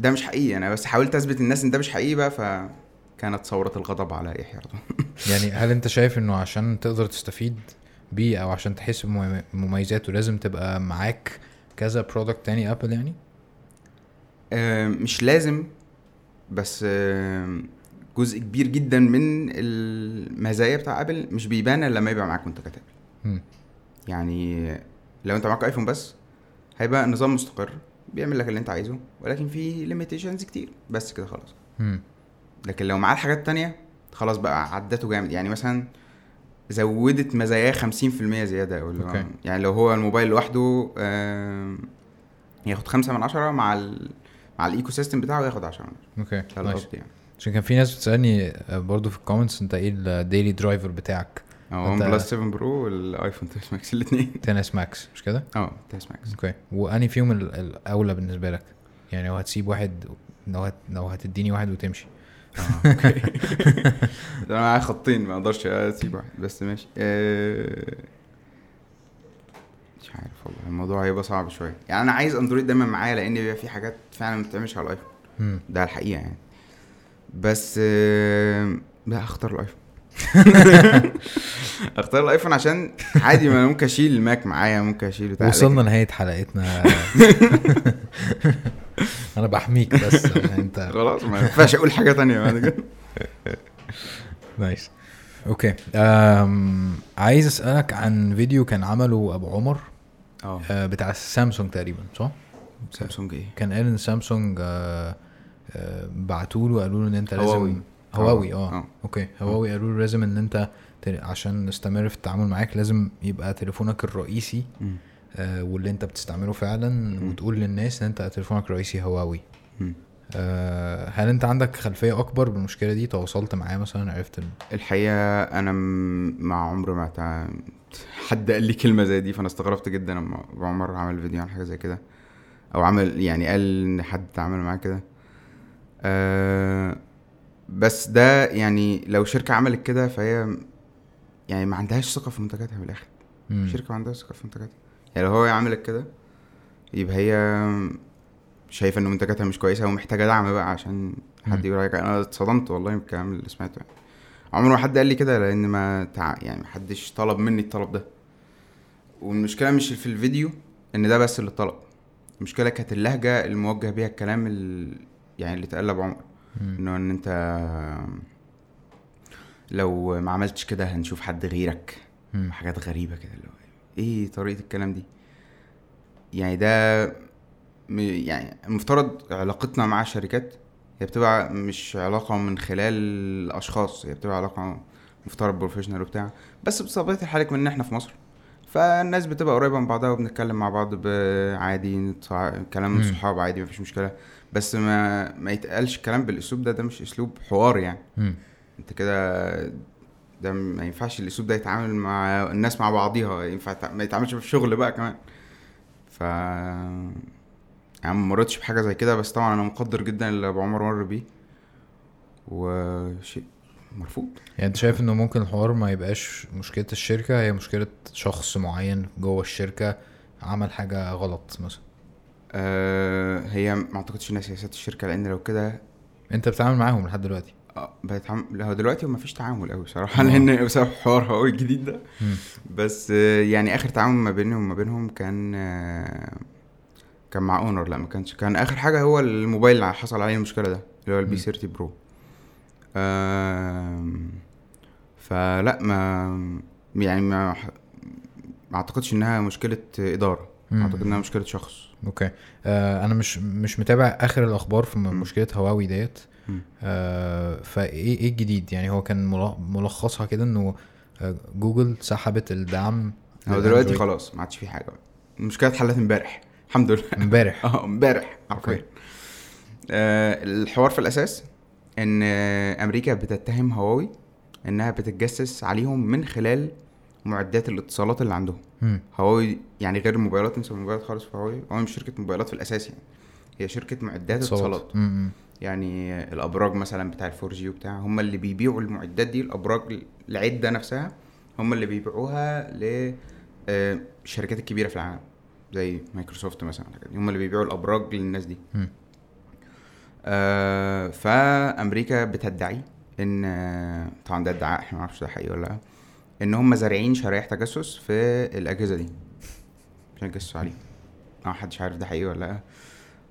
ده مش حقيقي، انا بس حاولت اثبت للناس ان ده مش حقيقي بقى. فكانت ثوره الغضب على يحيى رضوان. يعني هل انت شايف انه عشان تقدر تستفيد بيه او عشان تحس بمميزاته لازم تبقى معاك كذا برودكت تاني ابل؟ يعني مش لازم، بس جزء كبير جدا من المزايا بتاع ابل مش بيبان لما يبقى معاك منتجات ابل. يعني لو انت معاك ايفون بس هيبقى نظام مستقر بيعمل لك اللي انت عايزه، ولكن في ليميتيشنز كتير بس كده خلاص. لكن لو معاه الحاجات التانية خلاص بقى عدته جامد، يعني مثلا زودت مزايا 50% زيادة. يعني لو هو الموبايل لوحده ياخد 5/10 مع على الايكو سيستم بتاعه وياخد 10. اوكي ماشي. عشان كان في ناس بتسالني برضو في الكومنتس انت ايه الديلي درايفر بتاعك؟ ون بلس 7 برو والايفون 12 ماكس الاثنين 10 ماكس مش كده؟ اه 10 ماكس. اوكي واني فيهم الاولى بالنسبه لك؟ يعني لو هتسيب واحد لو هتديني واحد وتمشي اوكي ده معايا خطين ما اقدرش اسيب واحد بس ماشي. مش عارف والله الموضوع هيبقى صعب شويه. يعني انا عايز اندرويد دايما معايا لان بيبقى في حاجات فعلا ما بتتعملش على الايفون ده الحقيقه يعني. بس لا اختار الايفون اختار الايفون عشان عادي ما ممكن اشيل الماك معايا ممكن اشيله. وصلنا نهايه حلقتنا انا بحميك بس انت خلاص ما ينفعش اقول حاجه تانية بعد كده. نايس اوكي. عايز اسالك عن فيديو كان عمله ابو عمر بتاع سامسونج تقريبا صح؟ سامسونج ايه كان قال ان سامسونج بعتوا له قالوا له ان انت لازم هواوي اوكي هواوي قالوا له لازم ان انت عشان نستمر في التعامل معاك لازم يبقى تليفونك الرئيسي واللي انت بتستعمله فعلا وتقول للناس ان انت تليفونك الرئيسي هواوي. هل انت عندك خلفية اكبر بالمشكلة دي؟ تواصلت معاه مثلا عرفت الحقيقة انا مع عمر ما حد قال لي كلمة زي دي فانا استغربت جدا لما عمر عمل فيديو عن حاجة زي كده او عمل يعني قال ان حد تعامل معاه كده. بس ده يعني لو شركة عملت كده فهي يعني ما عندهاش ثقة في منتجاتها بالاخر. شركة ما عندهاش ثقة في منتجاتها يعني لو هو عملت كده يبقى هي شايفة ان منتجاتها مش كويسة ومحتاجة دعم بقى عشان حد يراجع. انا اتصدمت والله من الكلام اللي سمعته يعني. عمره ما حد قال لي كده لان يعني ما حدش طلب مني الطلب ده. والمشكلة مش في الفيديو ان ده بس اللي طلب. المشكلة كانت اللهجة الموجه بيها الكلام يعني اللي تقلب عمر انه ان انت لو ما عملتش كده هنشوف حد غيرك. حاجات غريبة كده اللي ايه طريقة الكلام دي يعني. ده يعني المفترض علاقتنا مع الشركات هي بتبقى مش علاقة من خلال الاشخاص هي بتبقى علاقة مفترض بروفيشنال وبتاع. بس بصبيت الحالك من احنا في مصر فالناس بتبقى قريبة من بعضها وبنتكلم مع بعض عادي كلام صحاب عادي مفيش مشكلة. بس ما يتقالش الكلام بالاسلوب ده. ده مش اسلوب حوار يعني. انت كده ده ما ينفعش الاسلوب ده يتعامل مع الناس مع بعضيها. ينفع ما يتعاملش في الشغل بقى كمان. ف يعني ما مرتش بحاجه زي كده. بس طبعا انا مقدر جدا اللي ابو عمر مر بيه وشيء مرفوض. يعني انت شايف انه ممكن الحوار ما يبقاش مشكله الشركه هي مشكله شخص معين جوه الشركه عمل حاجه غلط مثلا؟ هي ما اعتقدش ان سياسات الشركه لان لو كده انت بتعامل معاهم لحد دلوقتي لا دلوقتي وما فيش تعامل قوي بصراحه لان بسبب حوار هواوي الجديد ده. بس يعني اخر تعامل ما بينهم كان مع اونر. لا ما كانش. كان اخر حاجه هو الموبايل اللي حصل عليه المشكله ده اللي هو البي 30 برو. فلا ما يعني ما اعتقدش انها مشكله اداره. اعتقد انها مشكله شخص. اوكي. انا مش متابع اخر الاخبار في مشكله هواوي ديت. فايه الجديد يعني؟ هو كان ملخصها كده انه جوجل سحبت الدعم دلوقتي خلاص ما عادش في حاجه. المشكله اتحلت امبارح الحمد لله. امبارح امبارح اوكي. الحوار في الاساس ان امريكا بتتهم هواوي انها بتتجسس عليهم من خلال معدات الاتصالات اللي عندهم. هواوي يعني غير الموبايلات نسمي الموبايلات خالص في هواوي. هواوي مش شركه موبايلات في الاساس يعني. هي شركه معدات اتصالات. يعني الابراج مثلا بتاع الفورجي وبتاع هم اللي بيبيعوا المعدات دي. الابراج العده نفسها هم اللي بيبيعوها للشركات الكبيره في العالم زي مايكروسوفت مثلا. هم اللي بيبيعوا الابراج للناس دي. فامريكا بتدعي ان طبعا ده ادعاء احنا ما نعرفش ده حقيقي ولا ان هم زارعين شرايح تجسس في الاجهزه دي عشان يجسسوا عليه. ما حدش عارف ده حقيقي ولا لا.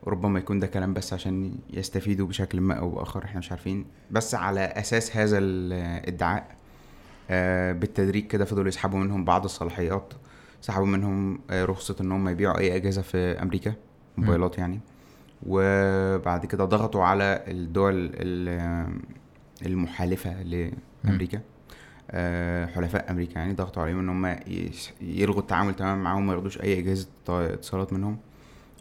ربما يكون ده كلام بس عشان يستفيدوا بشكل ما او اخر احنا مش عارفين. بس على اساس هذا الادعاء بالتدريج كده فضلوا يسحبوا منهم بعض الصلاحيات. سحبوا منهم رخصه ان هم يبيعوا اي اجهزه في امريكا موبايلات يعني. وبعد كده ضغطوا على الدول المحالفه لامريكا حلفاء امريكا يعني. ضغطوا عليهم ان هم يلغوا التعامل تماما معاهم ما ياخدوش اي اجهزه اتصالات منهم.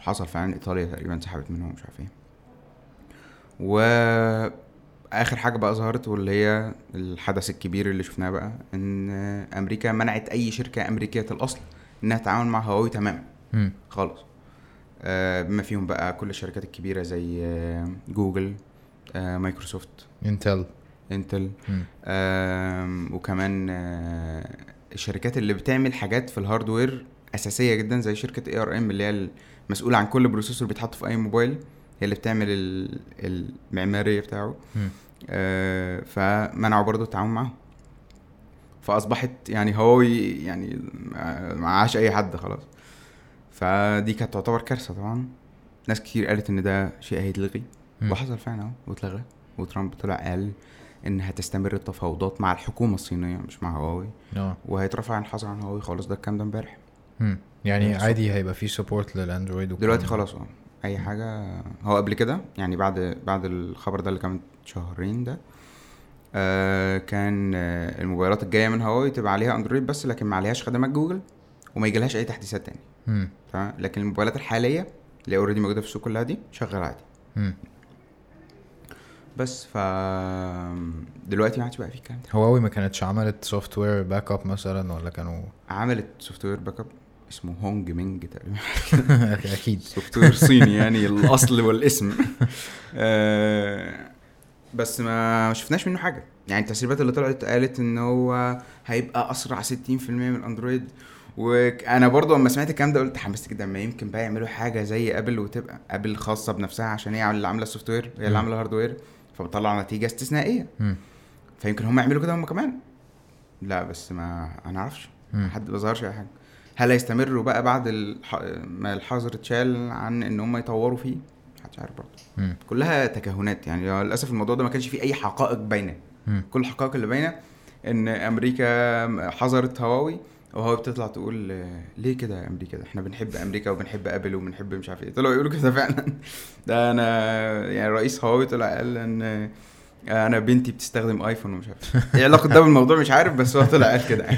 حصل فعلا ايطاليا تقريبا سحبت منهم مش عارف ايه. واخر حاجه بقى ظهرت واللي هي الحدث الكبير اللي شفناه بقى ان امريكا منعت اي شركه امريكيه الاصل انها تتعامل مع هواوي تماما خالص، بما فيهم بقى كل الشركات الكبيره زي جوجل، مايكروسوفت، انتل وكمان الشركات اللي بتعمل حاجات في الهاردوير اساسيه جدا زي شركه ARM اللي هي المسؤوله عن كل بروسيسور بيتحط في اي موبايل، هي اللي بتعمل المعماريه بتاعه. فمنعوا برضو التعامل معه، فاصبحت يعني هواوي يعني معاش اي حد خلاص. فدي كانت تعتبر كارثه طبعا، ناس كتير قالت ان ده شيء هيتلغي وحصل فعلا اهو واتلغى، وترامب طلع قال ان هتستمر التفاوضات مع الحكومه الصينيه مش مع هواوي وهيترفع الحظر عن هواوي خالص. ده الكلام ده امبارح يعني عادي هيبقى فيه سبورت للاندرويد دلوقتي خلاص اي حاجه. هو قبل كده يعني بعد الخبر ده اللي كان شهرين ده كان الموبايلات الجايه من هواوي تبقى عليها اندرويد بس، لكن ما عليهاش خدمات جوجل وما يجيلهاش اي تحديثات تاني. تمام، لكن الموبايلات الحاليه اللي اوريدي موجوده في السوق كلها دي شغال عادي. بس ف دلوقتي ما عادش بقى في كلام. هواوي ما كانتش عملت سوفت وير باك اب مثلا، ولا كانوا عملت سوفت وير باك اب اسمه هونج مينج تقريبا اكيد سوفت وير صيني يعني الاصل والاسم بس ما شفناش منه حاجه. يعني التسريبات اللي طلعت قالت ان هو هيبقى اسرع 60% من الاندرويد، وانا برضو لما سمعت الكلام ده قلت حمست كده ما يمكن بقى يعملوا حاجه زي ابل، وتبقى ابل خاصه بنفسها عشان هي اللي عامله السوفت وير هي اللي عامله الهارد وير، فبطلع نتيجه استثنائيه. فيمكن هم يعملوا كده هم كمان، لا بس ما هنعرفش، حد ما ظهرش اي حاجه. هل هيستمروا بقى بعد ما الحظر اتشال عن ان هم يطوروا فيه؟ محدش عارف برضه، كلها تكهنات يعني. للاسف الموضوع ده ما كانش فيه اي حقائق باينه. كل الحقائق اللي باينه ان امريكا حظرت هواوي، وهو بتطلع تقول ليه كده يا امريكا، ده احنا بنحب امريكا وبنحب ابل وبنحب مش عارف ايه. طلعوا يقولوا كده فعلا، ده انا يعني رئيس هواوي طلع قال ان انا بنتي بتستخدم ايفون ومش عارف ايه علاقه ده بالموضوع مش عارف، بس هو طلع قال كده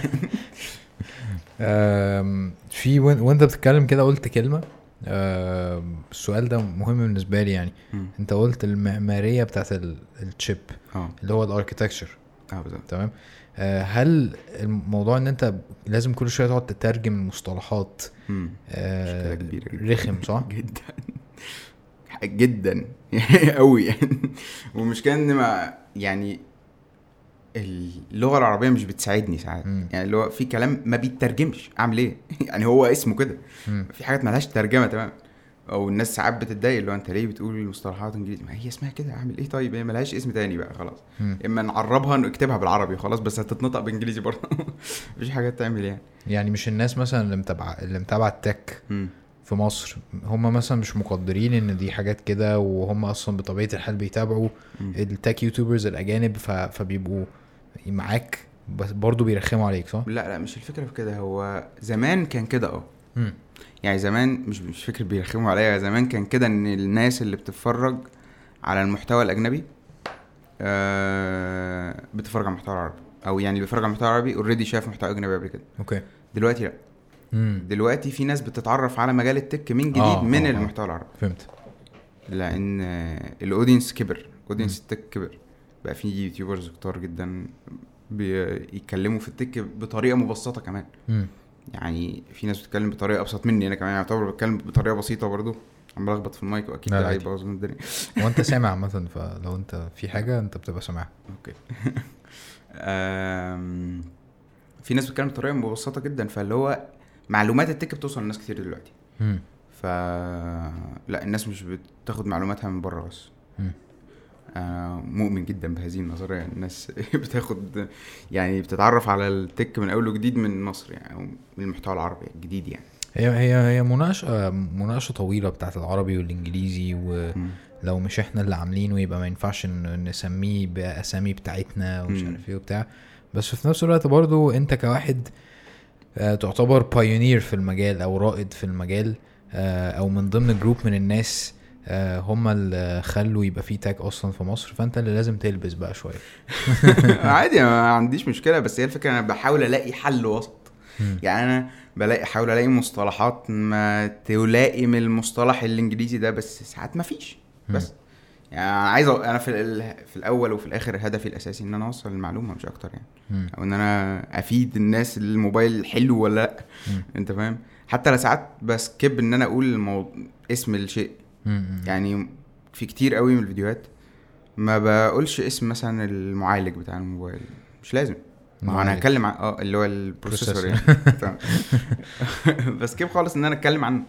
في وانت بتتكلم كده قلت كلمه، السؤال ده مهم بالنسبه لي يعني. انت قلت المعماريه بتاعت الشيب اللي هو الاركيتكتشر، تمام. هل الموضوع ان انت لازم كل شويه تقعد تترجم المصطلحات رخم صح؟ جدا جدا قوي يعني. ومشكله ان ما يعني اللغه العربيه مش بتساعدني ساعات يعني، اللي هو في كلام ما بيترجمش، اعمل ايه يعني؟ هو اسمه كده، في حاجات ما لهاش ترجمه تمام، او الناس ساعات بتتضايق اللي هو انت ليه بتقول المصطلحات انجليزي، ما هي اسمها كده، اعمل ايه؟ طيب هي ما لهاش اسم تاني بقى خلاص، اما نعربها نكتبها بالعربي خلاص، بس هتتنطق بانجليزي برضه مفيش حاجه تعمل يعني مش الناس مثلا اللي متابعه التك في مصر هم مثلا مش مقدرين ان دي حاجات كده، وهم اصلا بطبيعه الحال بيتابعوا التك يوتيوبرز الاجانب، فبيبقوا معاك بس برضو بيرخموا عليك صح؟ لا مش الفكره في كده، هو زمان كان كده يعني زمان مش فكره بيرخموا عليا، زمان كان كده ان الناس اللي بتتفرج على المحتوى الاجنبي بتتفرج على المحتوى العربي، او يعني بيتفرج على المحتوى العربي اوريدي شاف محتوى اجنبي قبل كده. اوكي دلوقتي لا، دلوقتي في ناس بتتعرف على مجال التك من جديد من المحتوى العربي. فهمت، لان الاودينس كبر، اودينس التك كبر، بقى في يوتيوبرز كتار جدا بيتكلموا في التك بطريقه مبسطه كمان. يعني في ناس بتتكلم بطريقه ابسط مني انا كمان، يعتبر بتكلم بطريقه بسيطه برضو، عم لخبط في المايك واكيد ده هيبوظ من الدنيا وانت سامع مثلا، فلو انت في حاجه انت بتبقى سامعها اوكي في ناس بتتكلم بطريقه مبسطه جدا، فاللي هو معلومات التك بتوصل لناس كتير دلوقتي. فلا الناس مش بتاخد معلوماتها من بره بس. مؤمن جدا بهذه النظريه، الناس بتاخد يعني بتتعرف على التك من اول وجديد من مصر يعني، من المحتوى العربي الجديد يعني. هي مناقشه طويله بتاعت العربي والانجليزي، ولو مش احنا اللي عاملينه يبقى ما ينفعش نسميه باسامي بتاعتنا ومش عارف ايه وبتاع. بس في نفس الوقت برضو انت كواحد تعتبر بايونير في المجال او رائد في المجال، او من ضمن جروب من الناس هم اللي خلوا يبقى فيه تاج اصلا في مصر، فانت اللي لازم تلبس بقى شوية عادي ما عنديش مشكلة، بس هي الفكرة انا بحاول الاقي حل وسط يعني. انا بحاول الاقي مصطلحات ما تلائم المصطلح الانجليزي ده، بس ساعات ما فيش، بس يعني عايز انا في الاول وفي الاخر هدفي الاساسي ان انا اوصل المعلومه مش اكتر يعني او ان انا افيد الناس. الموبايل حلو ولا لا انت فاهم؟ حتى انا ساعات بسكيب ان انا اقول اسم الشيء يعني في كتير قوي من الفيديوهات ما بقولش اسم مثلا المعالج بتاع الموبايل, مش لازم انا هتكلم عن اللي هو البروسيسور يعني بسكيب خالص ان انا اتكلم عنه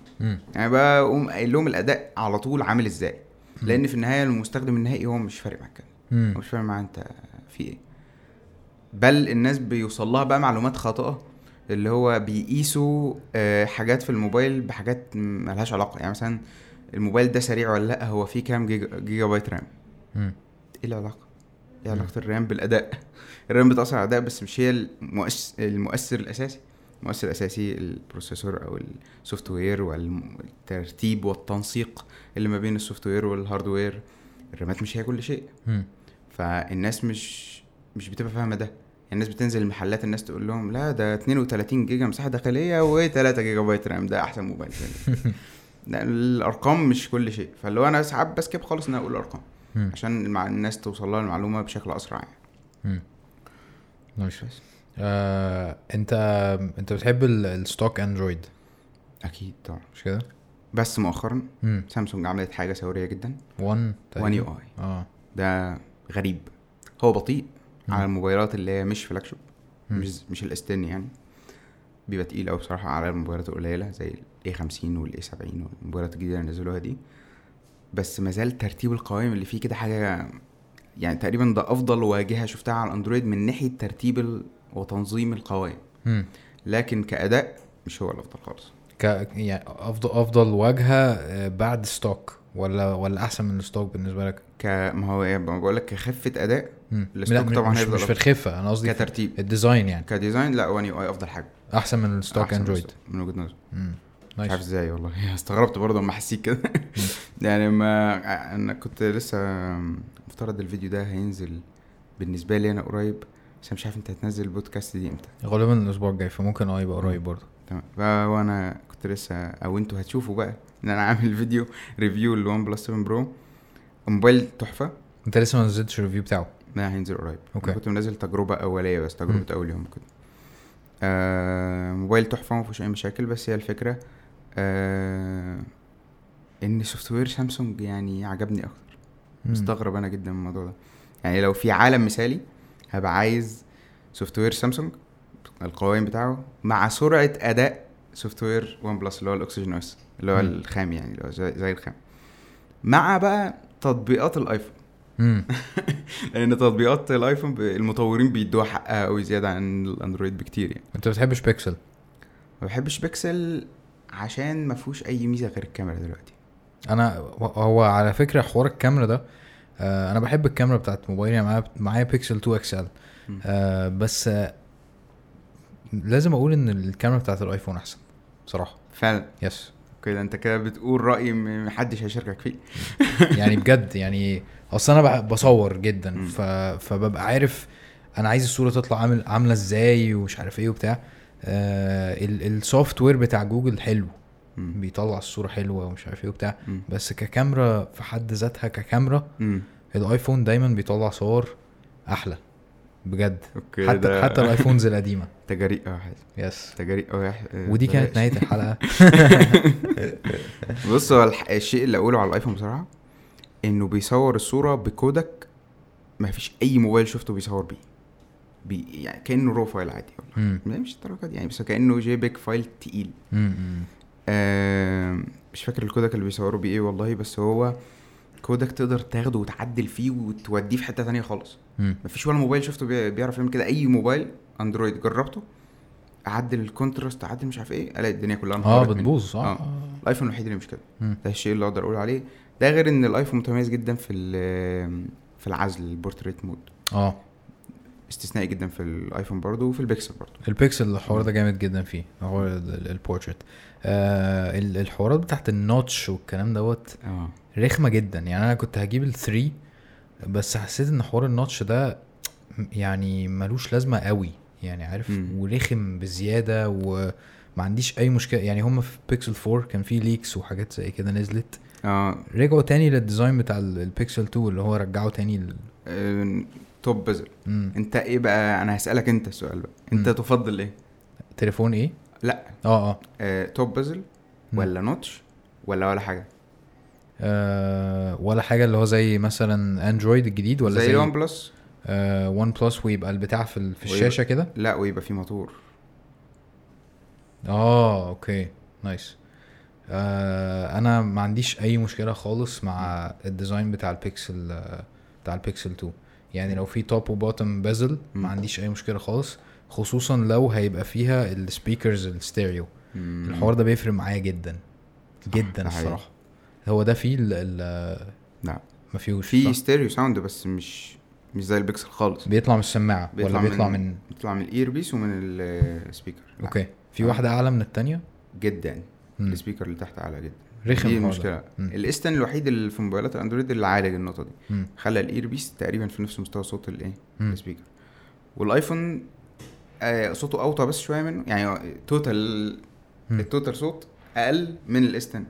يعني بقوم قايل لهم الاداء على طول عامل ازاي, لان في النهايه المستخدم النهائي هو مش فارق معاك كده, هو مش فارق معاه انت في ايه. بل الناس بيوصل لها بقى معلومات خاطئه, اللي هو بيقيسوا حاجات في الموبايل بحاجات ملهاش علاقه. يعني مثلا الموبايل ده سريع ولا لا, هو فيه كام جيجا بايت رام, ايه العلاقه؟ ايه علاقه الرام بالاداء؟ الرام بتاثر على الاداء بس مش هي المؤثر الاساسي. المؤثر الاساسي البروسيسور او السوفت وير والترتيب والتنسيق اللي ما بين السوفت وير والهارد وير. الرامات مش هي كل شيء. فالناس مش بتبقى فاهمه ده. الناس بتنزل المحلات الناس تقول لهم لا ده 32 جيجا مساحه داخليه و3 جيجا بايت رام ده احسن موبايل ثاني. الارقام مش كل شيء. فاللي هو انا ساعات بسكيب خالص ان اقول ارقام عشان الناس توصل لها المعلومه بشكل اسرع يعني. ماشي. انت بتحب الستوك اندرويد اكيد طبعا مش كده, بس مؤخرا سامسونج عملت حاجه ثوريه جدا, One UI. ده غريب, هو بطيء على الموبايلات اللي هي مش فلاج شيب, مش الاستني يعني, بيبقى تقيل قوي بصراحه على الموبايلات القليله زي A50 والA70 والموبايلات الجديده اللي نزلوها دي. بس ما زال ترتيب القوائم اللي فيه كده حاجه يعني, تقريبا ده افضل واجهه شفتها على الاندرويد من ناحيه ترتيب وتنظيم القوائم, لكن كاداء مش هو الافضل خالص. يعني افضل واجهه بعد ستوك ولا احسن من الستوك بالنسبه لك؟ ما هو يعني بقول لك كخفه اداء الستوك طبعا هيفضل, مش في الخفه انا قصدي كترتيب الديزاين يعني كديزاين. لا وان يو اي افضل حاجه, احسن من الستوك اندرويد من وجهه نظري. مش عارف ازاي والله, استغربت برضه لما حسيت كده يعني ما انا كنت لسه مفترض الفيديو ده هينزل بالنسبه لي انا قريب, بس مش عارف انت هتنزل البودكاست دي امتى. غالبا الاسبوع الجاي, فممكن يبقى قريب برضه. تمام. وانا كنت لسه او انتوا هتشوفوا بقى ان انا عامل فيديو ريفيو للون بلس 7 برو, موبايل تحفه. انت لسه ما نزلتش الريفيو بتاعه؟ لا هينزل قريب. كنت منزل تجربه اوليه بس, تجربه اول يوم كده. موبايل تحفه ما فيهوش اي مشاكل, بس هي الفكره ان سوفت وير سامسونج يعني عجبني اكتر. مستغرب انا جدا من الموضوع ده يعني. لو في عالم مثالي هبقى عايز سوفت وير سامسونج القوائم بتاعه مع سرعه اداء سوفت وير ون بلس اللي هو الأوكسجين OS اللي هو الخام يعني, اللي هو زي الخام, مع بقى تطبيقات الايفون لان تطبيقات الايفون المطورين بيدوها حقها قوي زياده عن الاندرويد بكتير يعني. انت بتحبش بيكسل؟ ما بحبش بيكسل عشان ما فيهوش اي ميزه غير الكاميرا دلوقتي. انا هو على فكره حوار الكاميرا ده, انا بحب الكاميرا بتاعت موبايلي, معايا بيكسل 2 XL, بس لازم اقول ان الكاميرا بتاعت الايفون احسن بصراحه. فعلا؟ يس. كده انت كده بتقول راي محدش هيشاركك فيه يعني بجد يعني, اصلا انا بصور جدا فببقى عارف انا عايز الصوره تطلع عامله ازاي ومش عارف ايه وبتاع. السوفت وير بتاع جوجل حلو, بيطلع الصوره حلوه ومش عارف ايه وبتاع, بس ككاميرا في حد ذاتها ككاميرا الايفون دايما بيطلع صور احلى بجد. حتى الايفونز القديمه. تجاريء واحد. يس تجاريء واحد. ودي كانت نهايه الحلقه بص هو الشيء اللي اقوله على الايفون بصراحه انه بيصور الصوره بكودك ما فيش اي موبايل شفته بيصور بيه يعني, كانه رو فايل عادي والله, مش التركه دي يعني, بس كانه جي بيج فايل تقيل. مش فاكر الكودك اللي بيصوروا بيه ايه والله, بس هو كودك تقدر تاخده وتعدل فيه وتوديه في حته تانية خالص. مفيش ولا موبايل شفته بيعرف يعمل كده. اي موبايل اندرويد جربته اعدل الكونتراست اعدل مش عارف ايه, الاقي الدنيا كلها انهارت. بتبوظ صح. الايفون الوحيد اللي مش كده. ده الشيء اللي اقدر اقول عليه. ده غير ان الايفون متميز جدا في العزل البورتريت مود, استثنائي جدا في الايفون برضه, وفي البيكسل برضه. البيكسل الحوار ده جامد جدا فيه, هو البورتريت. الحوارات بتاعت النوتش والكلام دوت رخمه جدا يعني. انا كنت هجيب ال3 بس حسيت ان حوار النوتش ده يعني ملوش لازمه قوي يعني, عارف, ورخم بزياده. وما عنديش اي مشكله يعني. هم في بيكسل 4 كان في ليكس وحاجات زي كده نزلت رجعوا تاني للديزاين بتاع البيكسل 2 اللي هو رجعوا تاني توب بزر. انت ايه بقى؟ انا هسألك انت السؤال بقى, انت تفضل ايه؟ تليفون ايه؟ لا توب بزل ولا نوتش ولا حاجه؟ ولا حاجه اللي هو زي مثلا اندرويد الجديد ولا زي ون بلس؟ ون بلس ويبقى البتاع في الشاشه كده. لا ويبقى في موتور. اوكي نايس. انا ما عنديش اي مشكله خالص مع الديزاين بتاع البيكسل, بتاع البيكسل 2 يعني. لو في توب وبوتم بازل ما عنديش اي مشكله خالص, خصوصا لو هيبقى فيها السبيكرز الستيريو. الحوار ده بيفرق معايا جدا جدا الصراحه. هو ده فيه لا ما فيهوش في ستيريو ساوند, بس مش زي البيكسل خالص. بيطلع من السماعه ولا بيطلع من الايربيس ومن السبيكر. اوكي في واحده اعلى من الثانيه جدا. السبيكر اللي تحت اعلى جدا. دي المشكله. الاستن الوحيد اللي في موبايلات الاندرويد اللي عالج النقطه دي, خلى الايربيس تقريبا في نفس مستوى صوت السبيكر. والايفون صوته اوطى بس شويه منه يعني. التوتال صوت اقل من الاستن,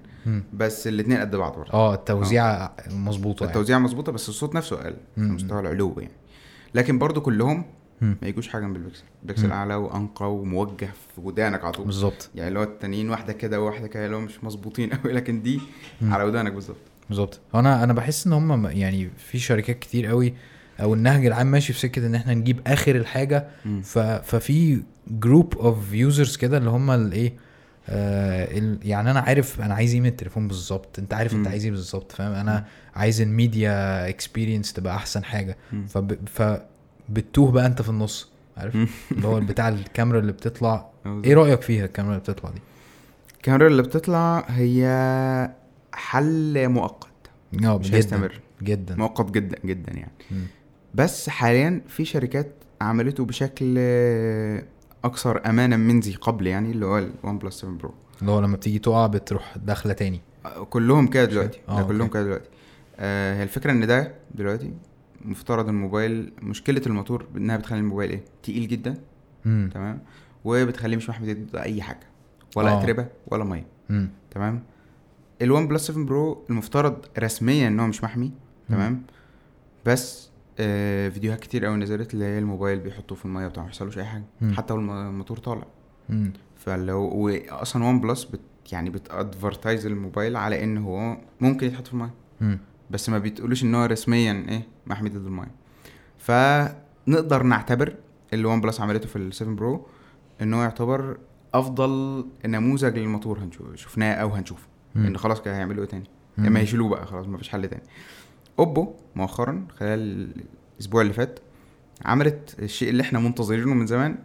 بس الاثنين قد بعض برضه. التوزيعه مظبوطه يعني. التوزيعه مظبوطه بس الصوت نفسه اقل في مستوى العلو يعني. لكن برضه كلهم ما يجوش حاجه من البكسل. البكسل اعلى وانقى وموجه في ودانك على طول بالظبط يعني. لو التانيين واحده كده وواحده كده لو مش مظبوطين قوي, لكن دي على ودانك بالظبط. انا بحس ان هم يعني في شركات كتير قوي او النهج العام ماشي في سكه ان احنا نجيب اخر الحاجه. ففي جروب اوف يوزرز كده اللي هم الايه يعني انا عارف انا عايز ايه من التليفون بالظبط. انت عارف انت عايز ايه بالظبط, فاهم؟ انا عايز الميديا اكسبيرينس تبقى احسن حاجه. فبتوه بقى انت في النص, عارف اللي هو بتاع الكاميرا اللي بتطلع. ايه رايك فيها الكاميرا اللي بتطلع دي؟ الكاميرا اللي بتطلع هي حل مؤقت, مش هيستمر جدا. مؤقت جدا جدا يعني. بس حاليا في شركات عملته بشكل اكثر امانا من ذي قبل يعني, اللي هو الون بلس 7 برو اللي هو لما بتيجي تقع بتروح داخله تاني. كلهم كده دلوقتي. كلهم كده دلوقتي. هي الفكره ان ده دلوقتي مفترض الموبايل مشكله الموتور انها بتخلي الموبايل تقيل جدا. تمام. وبتخليه مش محمي ضد اي حاجه ولا اتربه ولا ميه. تمام. الون بلس 7 برو المفترض رسميا انه مش محمي. تمام. بس فيديوهات كتير قوي نزلت اللي الموبايل بيحطوه في الميه بتاعه ما يحصلوش اي حاجه حتى والموتور طالع. فلو اصلا ون بلس يعني بتادفرتايز الموبايل على ان هو ممكن يتحط في الميه, بس ما بتقولوش ان هو رسميا محمي ضد الميه. فنقدر نعتبر اللي ون بلس عملته في ال7 برو انه يعتبر افضل نموذج للموتور شفناه او هنشوفه. ان خلاص كده هيعملوا ايه تاني؟ ما هيشيلوه بقى خلاص, ما فيش حل تاني. أوبو مؤخرا خلال الأسبوع اللي فات عملت الشيء اللي احنا منتظرينه من زمان,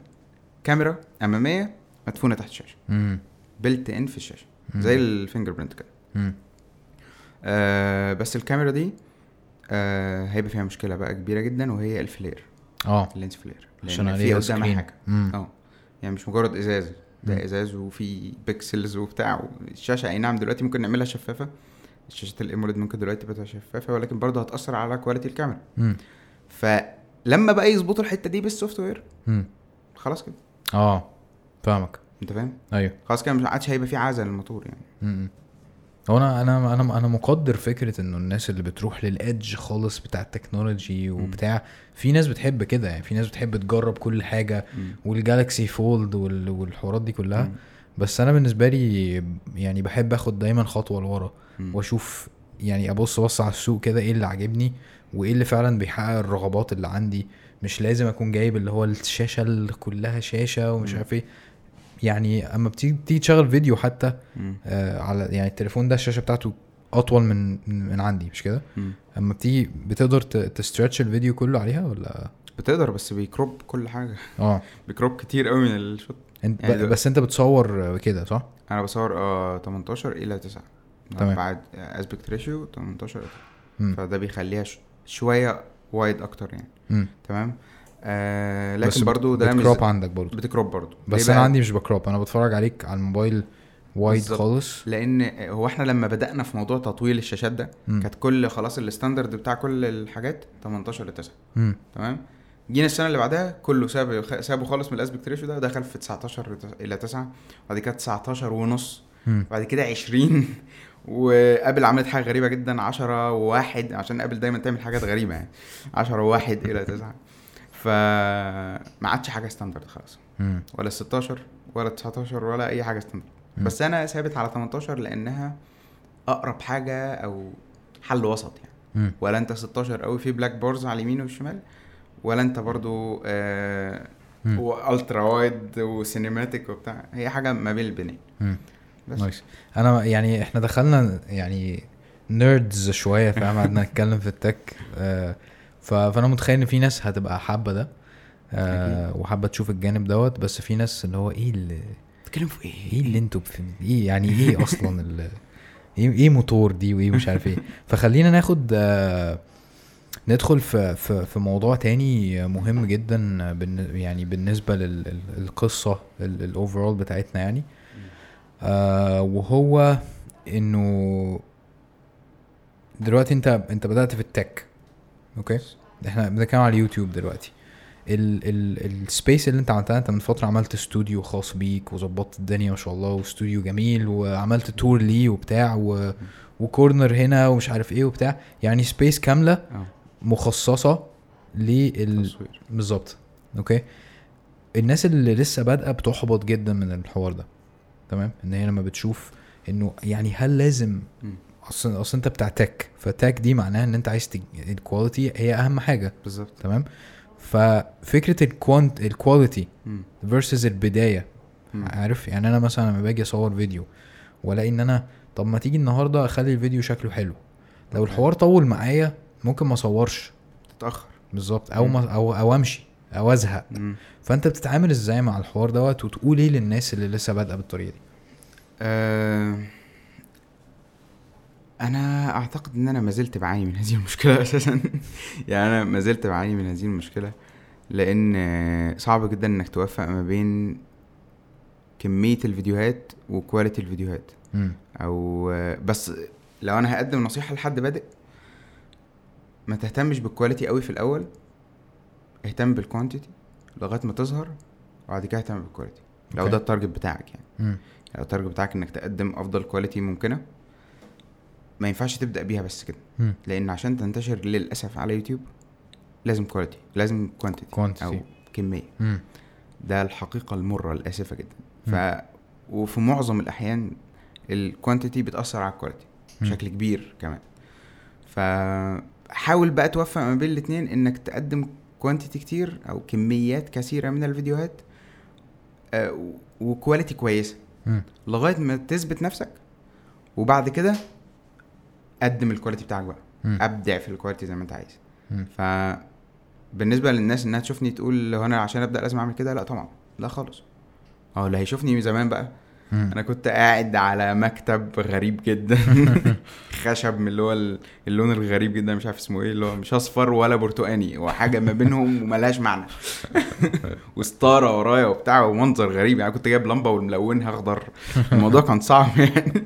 كاميرا أمامية مدفونة تحت الشاشة, بلت إن في الشاشة زي الفينجر برينت كده. بس الكاميرا دي هيبقى فيها مشكلة بقى كبيرة جدا, وهي الفلير. اللينس فلير عشان فيها قدامها حاجة. يعني مش مجرد إزاز, ده إزاز وفي بيكسلز وبتاع. الشاشة أي نعم دلوقتي ممكن نعملها شفافة, شاشة الأموليد ممكن دلوقتي تبقى شفافة, ولكن برضه هتأثر على كواليتي الكاميرا. فلما بقى يظبط الحتة دي بالسوفت وير خلاص كده. فاهمك. انت فاهم؟ ايوه خلاص كده مش عادش هيبقى في عزل الموتور يعني. هو انا مقدر فكرة انه الناس اللي بتروح للأدج خالص بتاع التكنولوجي وبتاع, في ناس بتحب كده يعني. في ناس بتحب تجرب كل حاجة والجالكسي فولد والحوارات دي كلها. بس انا بالنسبه لي يعني بحب اخد دايما خطوه لورا واشوف يعني, ابص على السوق كده ايه اللي عاجبني وايه اللي فعلا بيحقق الرغبات اللي عندي. مش لازم اكون جايب اللي هو الشاشه اللي كلها شاشه ومش عارف ايه يعني. اما بتيجي تشغل فيديو حتى على يعني التليفون ده الشاشه بتاعته اطول من عندي, مش كده؟ اما بتيجي بتقدر تستريتش الفيديو كله عليها ولا بتقدر بس بيكروب كل حاجه. بيكروب كتير قوي من الشوت يعني. بس انت بتصور كده صح؟ انا بصور 18:9 بعد اسبكت ريشيو 18. فده بيخليها شويه وايد اكتر يعني. تمام. لكن برضو ده بتكروب عندك برضو. بتكروب برضو. بس انا عندي مش بكروب, انا بتفرج عليك على الموبايل وايد خالص. لان هو احنا لما بدأنا في موضوع تطويل الشاشات ده كانت كل خلاص الستاندرد بتاع كل الحاجات 18:9. تمام. جينا السنه اللي بعدها كله سابوا خالص من الاسبكت ريشيو ده, دخل في 19:9, بعد كده 19.5, بعد كده 20, وقابل عملت حاجه غريبه جدا 10-1 عشان قابل دايما تعمل حاجات غريبه يعني 10-1 إلى 9 فما عادش حاجه ستاندرد خالص ولا 16 ولا 19 ولا اي حاجه ستاندرد بس انا ثابت على 18 لانها اقرب حاجه او حل وسط يعني ولا انت 16 قوي في بلاك بورز على اليمين والشمال ولا انت برضو والترا وايد وسينماتيك وبتاع هي حاجه ما بين البنين بس انا يعني احنا دخلنا يعني نيردز شويه فاهم عندنا نتكلم في التك فانا متخيل ان في ناس هتبقى حابه ده وحابه تشوف الجانب دوت بس في ناس اللي هو ايه اللي بتتكلموا في ايه اللي انتوا ايه يعني ايه اصلا ايه موتور دي وايه مش عارف ايه فخلينا ناخد ندخل في موضوع تاني مهم جدا يعني بالنسبه للقصه الاوفرول بتاعتنا يعني وهو انه دلوقتي انت بدأت في التك اوكي احنا بنتكلم على اليوتيوب دلوقتي السبيس اللي انت عملتها انت من فتره عملت استوديو خاص بيك وظبطت الدنيا ما شاء الله واستوديو جميل وعملت تور ليه وبتاع وكورنر هنا ومش عارف ايه وبتاع يعني سبيس كامله مخصصه للتصوير بالظبط اوكي الناس اللي لسه بادئه بتحبط جدا من الحوار ده تمام ان هي لما بتشوف انه يعني هل لازم اصلا انت بتاع تك فتاك دي معناها ان انت عايز الكواليتي هي اهم حاجه بالظبط تمام ففكره الكواليتي versus البدايه عارف يعني انا مثلا لما باجي اصور فيديو ولا ان انا طب ما تيجي النهارده اخلي الفيديو شكله حلو لو الحوار طول معايا ممكن ما اصورش تتاخر بالظبط او ما او امشي او ازهق فانت بتتعامل ازاي مع الحوار دوت وتقول ايه للناس اللي لسه بادئه بالطريقه دي انا اعتقد ان انا ما زلت بعاني من هذه المشكله اساسا يعني انا ما زلت بعاني من هذه المشكله لان صعب جدا انك توفق ما بين كميه الفيديوهات وكواليتي الفيديوهات او بس لو انا هقدم نصيحه لحد بادئ ما تهتمش بالكواليتي قوي في الاول اهتم بالكوانتيتي لغايه ما تظهر وبعد كده اهتم بالكواليتي لو ده التارجت بتاعك يعني لو التارجت بتاعك انك تقدم افضل كواليتي ممكنه ما ينفعش تبدأ بيها بس كده لان عشان تنتشر للأسف على يوتيوب لازم كواليتي لازم كوانتيتي او كمية ده الحقيقة المرة الأسفة جدا وفي معظم الأحيان الكوانتيتي بتأثر على الكواليتي بشكل كبير كمان فحاول بقى توفق ما بين الاثنين انك تقدم كوانتيتي كتير او كميات كثيرة من الفيديوهات وكواليتي كويسة لغاية ما تثبت نفسك وبعد كده قدم الكواليتي بتاعك بقى ابدع في الكواليتي زي ما انت عايز فبالنسبه للناس انها تشوفني تقول هو انا عشان ابدا لازم اعمل كده لا طبعا لا خالص اللي هيشوفني من زمان بقى انا كنت قاعد على مكتب غريب جدا خشب من اللي هو اللون الغريب جدا مش عارف اسمه ايه اللي هو مش اصفر ولا برتقاني وحاجه ما بينهم وملهاش معنى وستاره ورايا وبتاع ومنظر غريب يعني كنت جايب لمبه والملونها اخضر الموضوع كان صعب يعني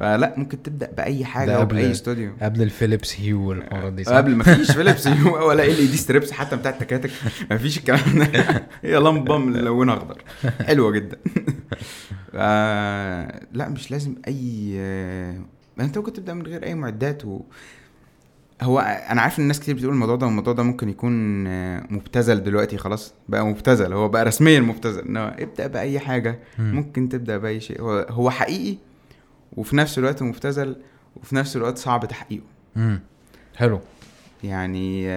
فلا ممكن تبدأ بأي حاجة أو بأي استوديو قبل الفيليبس هيو والحوارات دي قبل مفيش فيليبس هيو ولا ال دي ستريبس حتى بتاع التكاتك مفيش الكلام ده هي لمبة من لونها أخضر حلوة جدا لا مش لازم أي أنت ممكن تبدأ من غير أي معدات هو أنا عارف الناس كتير بتقول الموضوع ده والموضوع ده ممكن يكون مبتذل دلوقتي خلاص بقى مبتذل هو بقى رسميا مبتذل إنه ابدأ بأي حاجة ممكن تبدأ بأي شيء هو حقيقي وفي نفس الوقت مبتذل وفي نفس الوقت صعب تحقيقه حلو يعني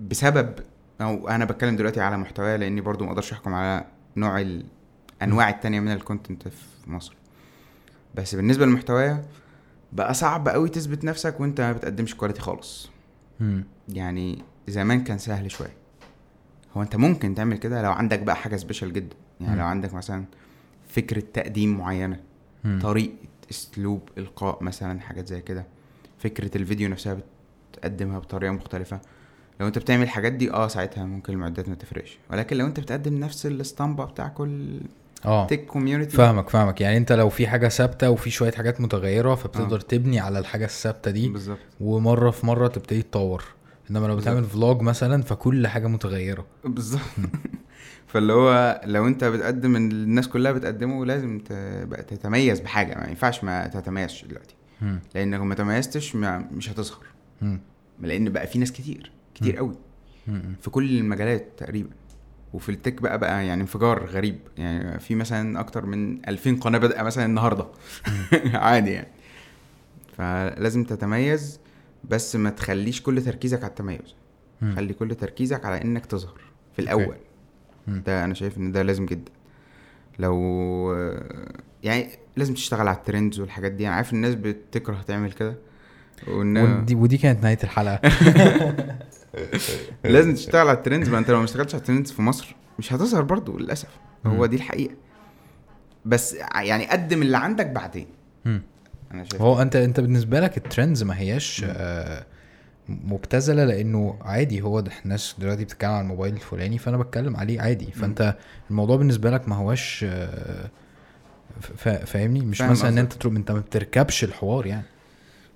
بسبب او انا بتكلم دلوقتي على محتوى لاني برضو ما اقدرش احكم على نوع الانواع التانية من الكونتنت في مصر بس بالنسبه للمحتوى بقى صعب قوي تثبت نفسك وانت ما بتقدمش كواليتي خالص يعني زمان كان سهل شويه هو انت ممكن تعمل كده لو عندك بقى حاجه سبيشال جدا يعني لو عندك مثلا فكرة تقديم معينة طريقة اسلوب القاء مثلا حاجات زي كده فكرة الفيديو نفسها بتقدمها بطريقة مختلفة لو انت بتعمل الحاجات دي ساعتها ممكن المعدات ما تفرقش ولكن لو انت بتقدم نفس الاسطمبة بتاع كل تك كوميونيتي فاهمك يعني انت لو في حاجة ثابتة وفي شوية حاجات متغيرة فبتقدر تبني على الحاجة الثابتة دي بالزبط. ومرة في مرة تبتدي تطور انما لو بتعمل فلوج مثلا فكل حاجه متغيره بالظبط. فاللي هو لو انت بتقدم الناس كلها بتقدمه لازم تتميز بحاجه, ما ينفعش ما تتميزش دلوقتي, لانك لو ما تميزتش مش هتظهر, لان بقى في ناس كتير قوي في كل المجالات تقريبا. وفي التك بقى يعني انفجار غريب, يعني في مثلا اكتر من 2000 قناه بدأ مثلا النهارده. عادي يعني, فلازم تتميز بس ما تخليش كل تركيزك على التميز, خلي كل تركيزك على انك تظهر في الاول. ده انا شايف ان ده لازم جدا, لو يعني لازم تشتغل على الترندز والحاجات دي. انا عارف الناس بتكره تعمل كده, ودي كانت نهايه الحلقه. لازم تشتغل على الترندز, ما انت لو ما اشتغلتش على الترندز في مصر مش هتظهر برضو للاسف, هو دي الحقيقه. بس يعني قدم اللي عندك بعدين. انا شايف هو انت بالنسبه لك الترندز ما هياش مبتذله, لانه عادي, هو الناس دلوقتي بتتكلم على الموبايل الفلاني فانا بتكلم عليه عادي, فانت الموضوع بالنسبه لك ما هواش فاهمني, مش مثلا ان انت ما بتركبش الحوار, يعني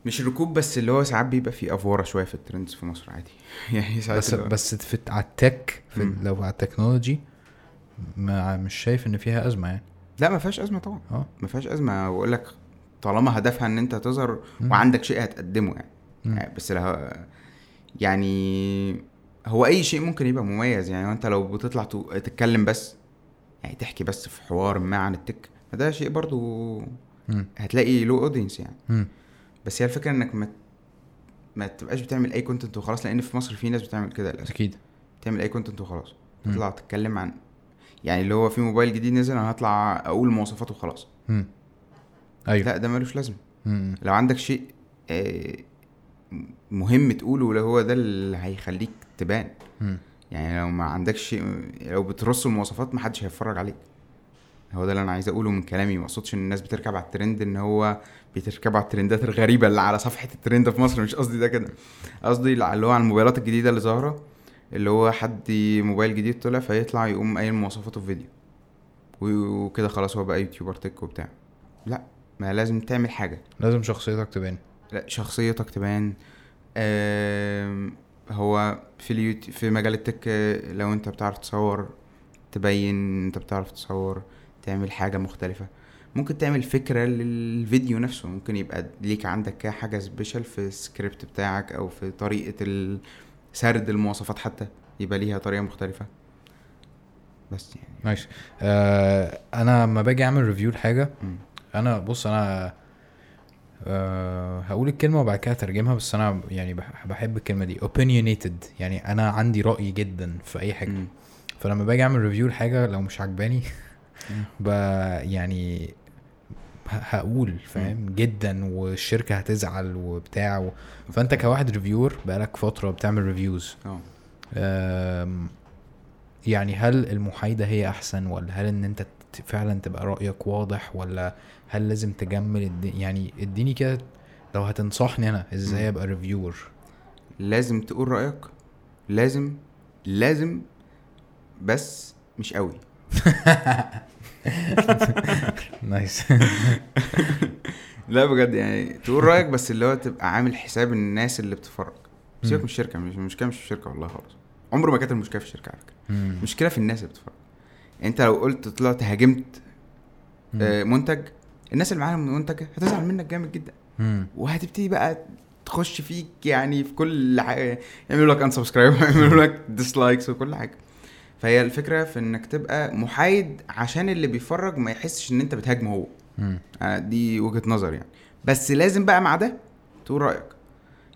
مش ركوب, بس اللي هو ساعات بيبقى فيه افوره شويه في الترندز في مصر عادي. يعني بس في على التك, لو على التكنولوجي مش شايف ان فيها ازمه يعني. لا ما فيهاش ازمه طبعا, ما فيهاش ازمه, بقول لك طالما هدفها ان انت تظهر وعندك شيء هتقدمه يعني. بس يعني هو اي شيء ممكن يبقى مميز يعني, وانت لو بتطلع تتكلم بس يعني تحكي بس في حوار ما عن التك, ده شيء برضو هتلاقي له اودينس يعني. بس هي الفكره انك ما تبقاش بتعمل اي كونتنت وخلاص, لان في مصر في ناس بتعمل كده للاسف. اكيد بتعمل اي كونتنت وخلاص, تطلع تتكلم عن يعني اللي هو في موبايل جديد نزل انا هطلع اقول مواصفاته وخلاص. ايوه, لا ده ملوش لازمه. لو عندك شيء مهم تقوله, اللي هو ده اللي هيخليك تبان. يعني لو ما عندكش شيء, لو بترص المواصفات ما حدش هيتفرج عليك. هو ده اللي انا عايز اقوله من كلامي, ما اقصدش ان الناس بتركب على الترند ان هو بتركب على الترندات الغريبه اللي على صفحه الترند في مصر, مش قصدي ده كده. قصدي اللي هو على الموبايلات الجديده اللي ظاهره, اللي هو حد موبايل جديد طلع فيطلع يقوم اي مواصفاته في فيديو وكده خلاص هو بقى يوتيوبر تك وبتاع. لا, ما لازم تعمل حاجه, لازم شخصيتك تبان. لا, شخصيتك تبان. هو في مجال التك لو انت بتعرف تصور تبين انت بتعرف تصور, تعمل حاجه مختلفه, ممكن تعمل فكره للفيديو نفسه, ممكن يبقى ليك عندك حاجه سبيشال في السكريبت بتاعك او في طريقه سرد المواصفات, حتى يبقى ليها طريقه مختلفه. بس يعني ماشي. انا ما باجي اعمل ريفيو لحاجه, انا بص انا هقول الكلمه وبعد كده ترجمها, بس انا يعني بحب الكلمه دي opinionated, يعني انا عندي راي جدا في اي حاجه. فلما باجي اعمل ريفيو لحاجه لو مش عجباني يعني هقول فاهم جدا, والشركه هتزعل وبتاع فانت كواحد ريفيور بقالك فتره بتعمل ريفيوز, يعني هل المحايده هي احسن, ولا هل ان انت فعلا تبقى رايك واضح, ولا هل لازم تجمل يعني اديني كده لو هتنصحني انا ازاي ابقى ريفيور. لازم تقول رايك, لازم بس مش قوي. نايس. لا بجد يعني تقول رايك, بس اللي هو تبقى عامل حساب الناس اللي بتتفرج. سيبك من الشركه, مش في الشركه والله خالص, عمره ما كانت المشكله في الشركه على فكره. المشكله في الناس اللي بتتفرج. انت لو قلت طلعت هاجمت منتج, الناس اللي معاها المنتج هتزعل منك جامد جدا, وهتبتدي بقى تخش فيك يعني في كل حاجه, يعملوا لك ان سبسكرايب, يعملوا لك ديسلايكس وكل حاجه. فهي الفكره في انك تبقى محايد عشان اللي بيفرج ما يحسش ان انت بتهاجمه هو. دي وجهه نظر يعني, بس لازم بقى مع ده تقول رايك.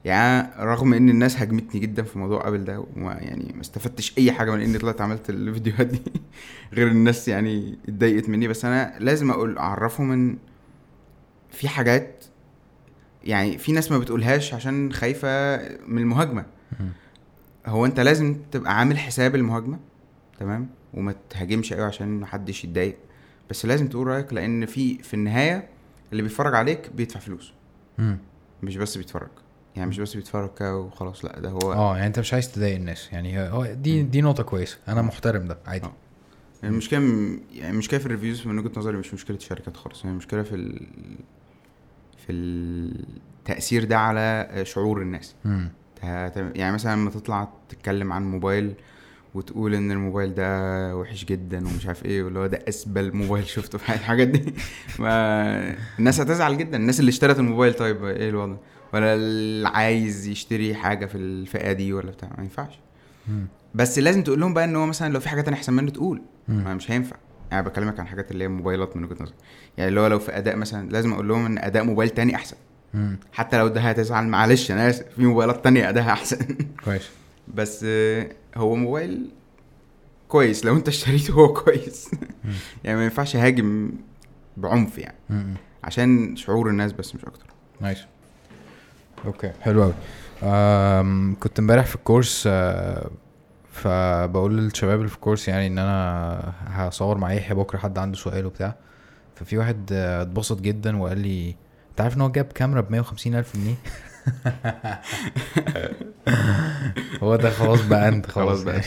يعني رغم ان الناس هاجمتني جدا في موضوع قبل ده, يعني ما استفدتش اي حاجه من اني طلعت عملت الفيديوهات دي غير الناس يعني اتضايقت مني, بس انا لازم اعرفهم ان في حاجات يعني في ناس ما بتقولهاش عشان خايفه من المهاجمه. هو انت لازم تبقى عامل حساب المهاجمه, تمام, وما تهاجمش قوي عشان محدش يتضايق, بس لازم تقول رايك, لان في النهايه اللي بيتفرج عليك بيدفع فلوس, مش بس بيتفرج يعني, مش بس بيتفرج وخلاص. لا ده هو يعني انت مش عايز تضايق الناس يعني, دي نقطه كويسه, انا محترم ده عادي. يعني مش يعني مشكله في الريفيوز من وجهه نظري, مش مشكله شركات خالص, يعني مشكله في التاثير ده على شعور الناس. يعني مثلا لما تطلع تتكلم عن موبايل وتقول ان الموبايل ده وحش جدا ومش عارف ايه واللي هو ده اسبل موبايل شفته في الحاجات دي, الناس هتزعل جدا. الناس اللي اشترت الموبايل طيب ايه الوضع, ولا اللي عايز يشتري حاجه في الفئه دي ولا بتاع, ما ينفعش. بس لازم تقول لهم بقى ان هو مثلا لو في حاجه تانية احسن منه تقول, ما مش هينفع. انا بكلمك عن حاجات اللي هي موبايلات من وجهه نظري, يعني اللي هو لو في اداء مثلا لازم اقول لهم ان اداء موبايل تاني احسن, حتى لو ده هتزعل معلش انا اسف, في موبايلات تانية اداها احسن. كويس. بس هو موبايل كويس لو انت اشتريته, هو كويس. يعني ما ينفعش هاجم بعنف يعني, عشان شعور الناس بس مش اكتر. ماشي اوكي حلو قوي. كنت امبارح في الكورس, فبقول للشباب اللي في الكورس يعني ان انا هصور مع يحيى بكره حد عنده سؤال وبتاع. ففي واحد اتبسط جدا وقال لي انت عارف ان هو جاب كاميرا ب 150,000 جنيه. هو ده خلاص بقى, انت خلاص بقى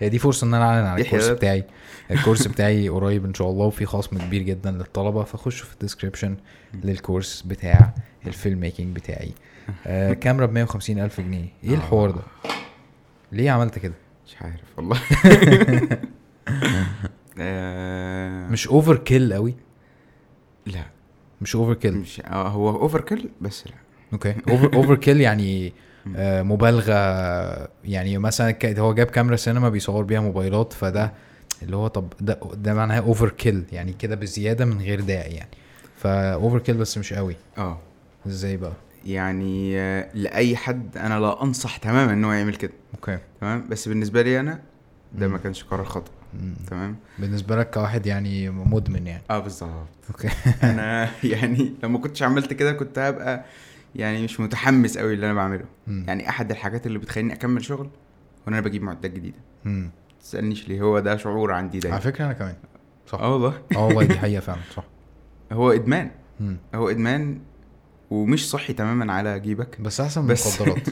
هي دي فرصه ان انا اعلن على الكورس بتاعي. الكورس بتاعي قريب ان شاء الله, وفي خصم كبير جدا للطلبه, فخشوا في الديسكريبشن للكورس بتاع الفيلم ميكنج بتاعي. كاميرا ب 150,000 جنيه. ايه الحوار ده؟ ليه عملت كده؟ مش عارف والله. مش اوفر كيل قوي؟ لا مش اوفر كيل, مش هو اوفر كيل بس لا اوكي. اوفر كيل يعني مبالغه, يعني مثلا هو جاب كاميرا سينما بيصور بيها موبايلات, فده اللي هو طب ده معناه اوفر كيل يعني كده بزياده من غير داعي يعني. فاوفر كيل بس مش قوي. ازاي بقى يعني؟ لاي حد انا لا انصح تماما انه يعمل كده. اوكي تمام. بس بالنسبه لي انا ده ما كانش قرار خطأ. تمام. بالنسبه لك كواحد يعني مدمن يعني. بالظبط. اوكي. انا يعني لما كنتش عملت كده كنت هبقى يعني مش متحمس قوي اللي انا بعمله. يعني احد الحاجات اللي بتخليني اكمل شغل وانا بجيب معدات جديده. تسالنيش ليه, هو ده شعور عندي ده على فكره انا كمان. صح والله. والله دي حقيقه فعلا. صح. هو ادمان. هو ادمان ومش صحي تماما على جيبك, بس احسن من المخدرات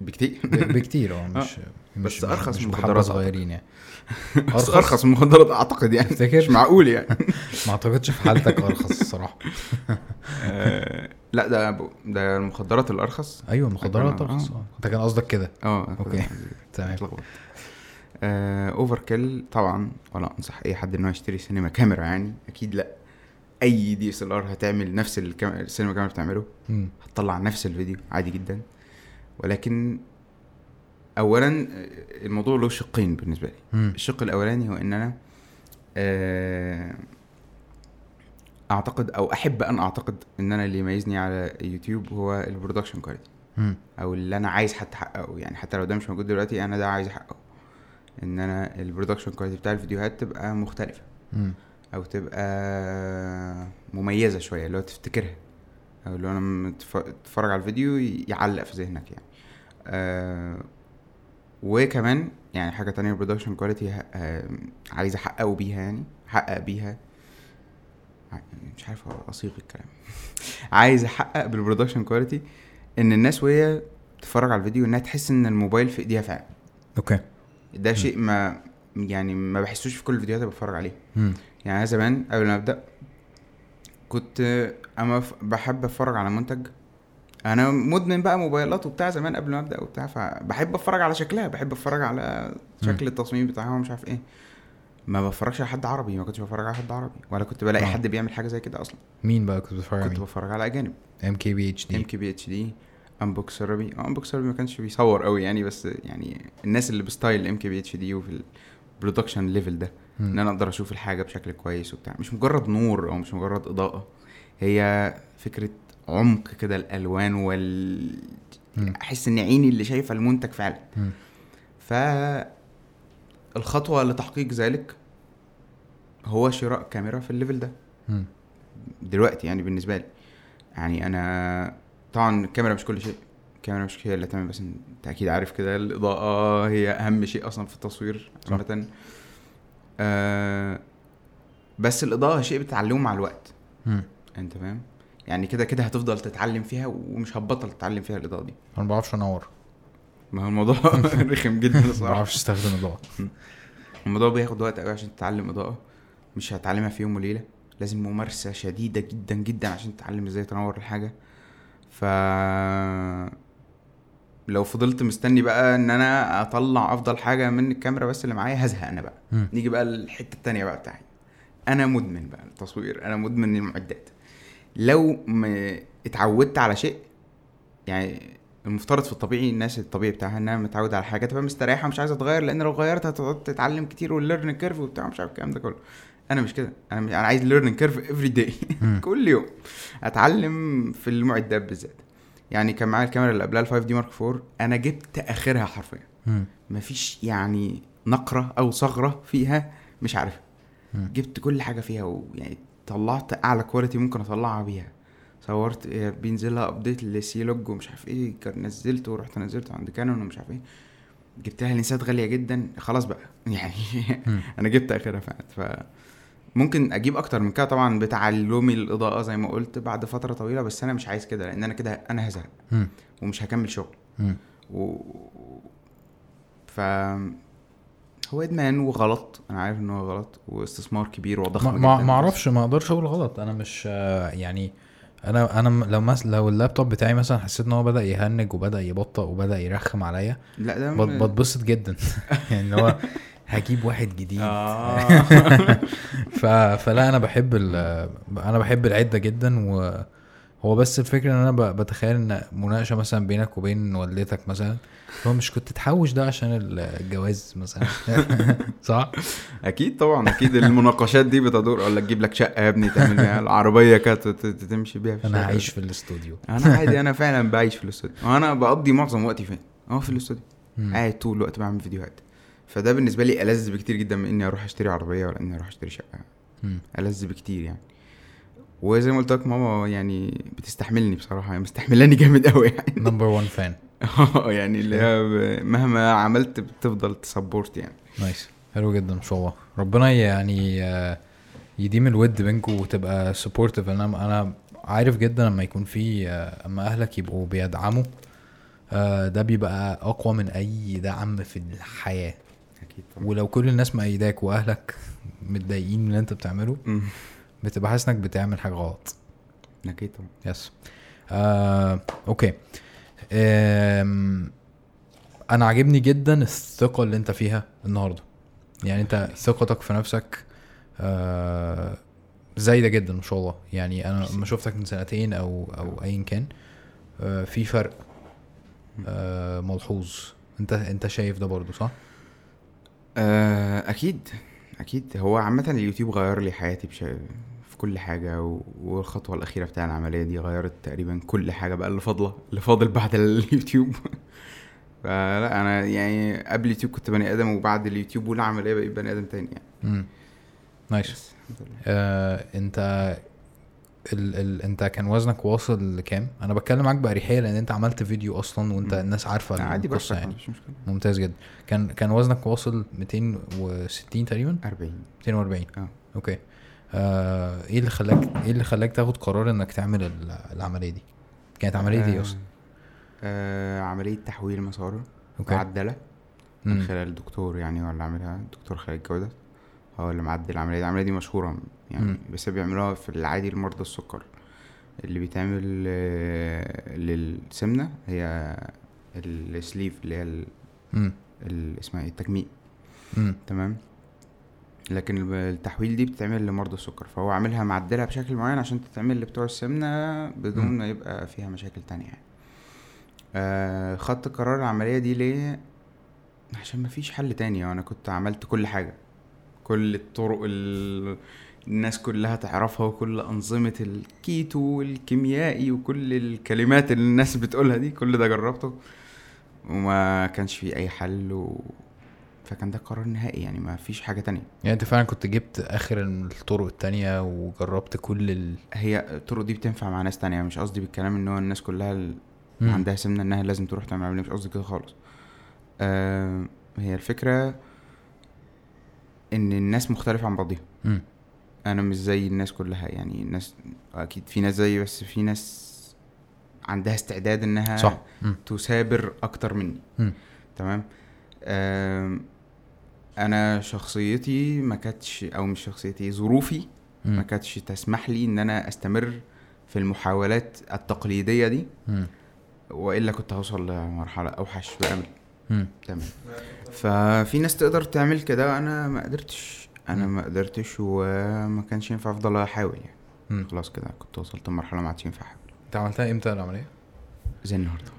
بكتير. بكتير. مش ارخص من مخدرات صغيرين يعني. ارخص من مخدرات اعتقد يعني. مش معقول يعني. ما اعتقدش في حالتك ارخص الصراحه. لا ده المخدرات الارخص. ايوه المخدرات الارخص. انت كان قصدك كده. اوكي تمام. اوفر كيل طبعا, ولا انصح اي حد انه يشتري سينما كاميرا يعني, اكيد لا. اي دي اس ال ار هتعمل نفس السينما كاميرا بتعمله, هتطلع نفس الفيديو عادي جدا. ولكن اولا الموضوع له شقين بالنسبه لي. الشق الاولاني هو ان انا اعتقد او احب ان اعتقد ان انا اللي يميزني على يوتيوب هو البرودكشن كواليتي, او اللي انا عايز احققه يعني. حتى لو ده مش موجود دلوقتي انا ده عايز احققه, ان انا البرودكشن كواليتي بتاع الفيديوهات تبقى مختلفه, او تبقى مميزه شويه اللي هو تفتكرها, او لو انا اتفرج على الفيديو يعلق في ذهنك يعني. وكمان يعني حاجه تانية البرودكشن كواليتي عايز احققه بيها يعني, احقق بيها, مش عارف اصيغ الكلام. عايز احقق بالبرودكشن كواليتي ان الناس وهي بتتفرج على الفيديو انها تحس ان الموبايل في ايديها فعلا. اوكي. ده شيء ما يعني ما بحسوش في كل الفيديوهات اللي بتفرج عليها. يعني زمان قبل ما ابدا كنت اما بحب اتفرج على منتج, انا مدمن بقى موبايلات وبتاع زمان قبل ما ابدا وبتاع, فبحب اتفرج على شكلها, بحب اتفرج على شكل التصميم بتاعها ومش عارف ايه. ما بفرجش على حد عربي, ما كنتش بفرج على حد عربي ولا كنت بلاقي حد بيعمل حاجه زي كده اصلا. مين بقى كنت بتفرج عليه؟ كنت بفرج على اجانب. MKBHD, Unboxerby. Unboxerby ما كانش بيصور قوي يعني, بس يعني الناس اللي بستايل MKBHD وفي البرودكشن ليفل ده, ان انا اقدر اشوف الحاجه بشكل كويس وبتاع, مش مجرد نور او مش مجرد اضاءه, هي فكره عمق كده الالوان احس ان عيني اللي شايفه المنتج فعلا. فالخطوه لتحقيق ذلك هو شراء كاميرا في الليفل ده دلوقتي يعني بالنسبه لي. يعني انا طبعا الكاميرا مش كل شيء, الكاميرا مش هي اللي تمام, بس انت اكيد عارف كده الاضاءه هي اهم شيء اصلا في التصوير عامه. بس الاضاءه شيء بتتعلمه مع الوقت. انت فاهم يعني, كده كده هتفضل تتعلم فيها ومش هتبطل تتعلم فيها الاضاءه دي. انا ما بعرفش انور, ما هو الموضوع رخم جدا الصراحه. ما بعرفش استخدم اضاءه. الموضوع بياخد وقت قوي عشان تتعلم اضاءه, مش هتعلمها في يوم وليله, لازم ممارسه شديده جدا جدا عشان تتعلم ازاي تنور الحاجه. لو فضلت مستني بقى ان انا اطلع افضل حاجه من الكاميرا بس اللي معايا هزهق انا بقى. نيجي بقى الحته الثانيه بقى بتاعي، انا مدمن بقى التصوير، انا مدمن المعدات. لو اتعودت على شيء، يعني المفترض في الطبيعي الناس الطبيعي بتاعها انها متعوده على حاجه تبقى مستريحه مش عايزه تغير، لان لو غيرت هتقعد تتعلم كتير والليرن كيرف وبتاع مش عارف الكلام ده كله. انا مش كده، انا عايز ليرن كيرف افري داي كل يوم اتعلم في المعدات بالذات. يعني كان معايا الكاميرا اللي قبلها 5 دي مارك 4، انا جبت اخرها حرفيا، مفيش يعني نقره او ثغره فيها مش عارف، جبت كل حاجه فيها ويعني طلعت اعلى كواليتي ممكن اطلعها بيها. صورت بينزلها ابديت للسي لوج ومش عارف ايه، كان نزلته ورحت نزلته عند كانون ومش عارف ايه، جبتها لنسات غاليه جدا. خلاص بقى يعني انا جبت اخرها فعلا. ممكن اجيب اكتر من كده طبعا بتعلمي الاضاءه زي ما قلت بعد فتره طويله، بس انا مش عايز كده، لان انا كده انا هزهق ومش هكمل شغل هو ادمان وغلط، انا عارف انه غلط واستثمار كبير وضخم. ما اعرفش، ما اقدرش اقول غلط. انا مش يعني انا لو اللابتوب بتاعي مثلا حسيت ان هو بدا يهنج وبدا يبطئ وبدا يرخم عليا، لا ده بتبسط جدا يعني هو هجيب واحد جديد فلا انا بحب العده جدا. وهو بس الفكره ان انا بتخيل ان مناقشه مثلا بينك وبين والدتك مثلا، هو مش كنت تحوش ده عشان الجواز مثلا صح؟ اكيد طبعا، اكيد المناقشات دي بتدور، اقول لك جيب لك شقه يا ابني تعمل بيها العربيه كانت تمشي بيها. انا عايش في الاستوديو انا عادي، انا فعلا بعيش في الاستوديو. انا بقضي معظم وقتي فين؟ في الاستوديو، قاعد طول الوقت بعمل فيديوهات. فده بالنسبه لي ألذ بكتير جدا من اني اروح اشتري عربيه ولا اني اروح اشتري شقه. ألذ بكتير يعني. وزي ما قلت لك ماما يعني بتستحملني بصراحه، يعني مستحملاني جامد قوي يعني نمبر 1 فان يعني اللي مهما عملت بتفضل تسبورت يعني. نايس، حلو جدا ان شاء الله، ربنا يعني يديم الود بينكم وتبقى سبورتيف. انا عارف جدا لما يكون في اما اهلك يبقوا بيدعموا ده بيبقى اقوى من اي دعم في الحياه. ولو كل الناس مأيداك واهلك متضايقين من اللي انت بتعمله بتبقى حاسس انك بتعمل حاجه غلط. اكيد طبعا. يس اوكي. انا عاجبني جدا الثقه اللي انت فيها النهارده، يعني انت ثقتك في نفسك زايده جدا ما شاء الله. يعني انا ما شفتك من سنتين او ايا كان، في فرق ملحوظ. انت شايف ده برضو صح؟ اكيد. هو عامه اليوتيوب غير لي حياتي في كل حاجه، والخطوه الاخيره بتاع العمليه دي غيرت تقريبا كل حاجه بقى اللي فاضل بعد اليوتيب فلا انا يعني قبل اليوتيوب كنت بني ادم، وبعد اليوتيوب والعمليه بقيت بني ادم تاني يعني. نايس. انت كان وزنك واصل لكام؟ انا بتكلم معاك باريحيه لان انت عملت فيديو اصلا وانت الناس عارفه عادي بس يعني. مش مشكله. ممتاز جدا. كان وزنك واصل 260 تقريبا 240. اوكي. ايه اللي خلاك تاخد قرار انك تعمل العمليه دي؟ كانت عمليه ايه اصلا؟ عمليه تحويل مسار معدله من خلال الدكتور يعني، ولا عاملها دكتور خالد جودة، هو اللي معدل العمليه دي. العمليه دي مشهوره يعني بس بيعملوها في العادي لمرضى السكر. اللي بيتعمل للسمنه هي السليف اللي هي اسمها التجميع، تمام. لكن التحويل دي بتتعمل لمرضى السكر، فهو عاملها معدلها بشكل معين عشان تتعمل لبتوع السمنه بدون ما يبقى فيها مشاكل تانية يعني. خدت قرار العمليه دي ليه؟ عشان ما فيش حل تاني، وانا كنت عملت كل حاجه، كل الطرق الناس كلها تعرفها، وكل أنظمة الكيتو والكيميائي وكل الكلمات اللي الناس بتقولها دي، كل ده جربته وما كانش فيه أي حل فكان ده قرار نهائي يعني، ما فيش حاجة تانية يعني. أنت فعلا كنت جبت آخر الطرق التانية وجربت كل هي الطرق دي بتنفع مع ناس تانية. مش قصدي بالكلام إنه الناس كلها عندها سمنة إنها لازم تروح تعمل عملية، مش قصدي كده خالص. هي الفكرة ان الناس مختلفه عن بعضها. انا مش زي الناس كلها يعني، الناس اكيد في ناس زي، بس في ناس عندها استعداد انها صح. تسابر اكتر مني. تمام. انا شخصيتي ما كانتش، او مش شخصيتي، ظروفي ما كانتش تسمح لي ان انا استمر في المحاولات التقليديه دي. والا كنت هوصل لمرحله اوحش بقى. تمام. ففي ناس تقدر تعمل كده، انا ما قدرتش، وما كانش ينفع افضل احاول يعني. خلاص كده كنت وصلت لمرحله ما عادش ينفع احاول. انت عملتها امتى العمليه؟ زي النهارده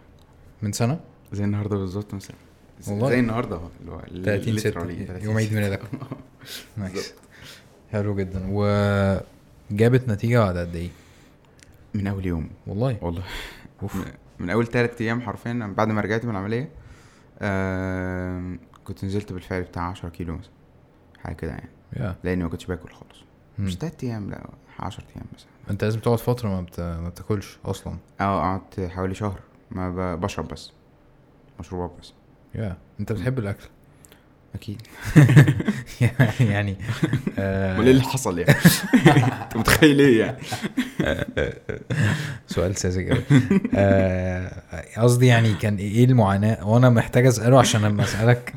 من سنه، زي النهارده بالظبط من سنه، زي النهارده اهو، اللي هو 30/6 يوم عيد ميلادك. نايس، حلو جدا. وجابت نتيجه بعد قد ايه؟ من اول يوم والله من اول 3 ايام حرفيا. بعد ما رجعت من العمليه كنت نزلت بالفعل بتاع 10 كيلو مثلا حاجه كده يعني. لاني ما كنتش باكل خالص. مش 3 ايام، لا 10 ايام مثلا. انت لازم تقعد فتره ما بتاكلش اصلا. قعدت حوالي شهر ما بشرب بس مشروبات بس. انت بتحب الاكل اكيد. يعني ايه اللي حصل يعني؟ انت متخيل ايه يعني؟ سؤال ساذج قوي. قصدي يعني كان ايه المعاناه، وانا محتاج اساله عشان لما اسالك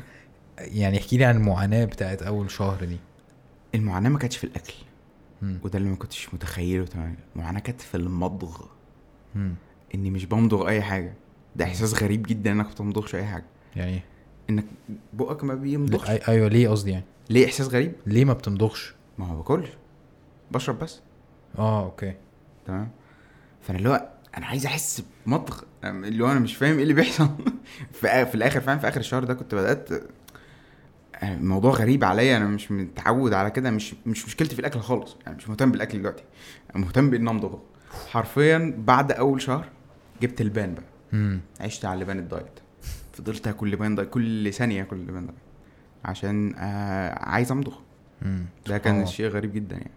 يعني احكي لي عن المعاناه بتاعت اول شهر دي. المعاناه ما كانتش في الاكل، وده اللي ما كنتش متخيله تماما. المعاناه كانت في المضغ، اني مش بمضغ اي حاجه. ده احساس غريب جدا انك ما بتمضغش اي حاجه، يعني انك بقك ما بيمضغش. ايوه ليه قصدي يعني؟ ليه احساس غريب؟ ليه ما بتمضغش؟ ما هو باكلش، بشرب بس. اوكي تمام. فانا اللي هو انا عايز احس بمضغ، اللي هو انا مش فاهم ايه اللي بيحصل. في الاخر فاهم، في اخر الشهر ده كنت بدات الموضوع غريب عليا، انا مش متعود على كده. مش مشكلتي في الاكل خالص، يعني مش مهتم بالاكل دلوقتي، مهتم بان امضغ حرفيا. بعد اول شهر جبت لبان بقى. عشت على لبان الدايت، فضلت اكل لبان دايت كل ثانيه، اكل لبان دايت عشان عايز امضغ. ده كان شيء غريب جدا يعني.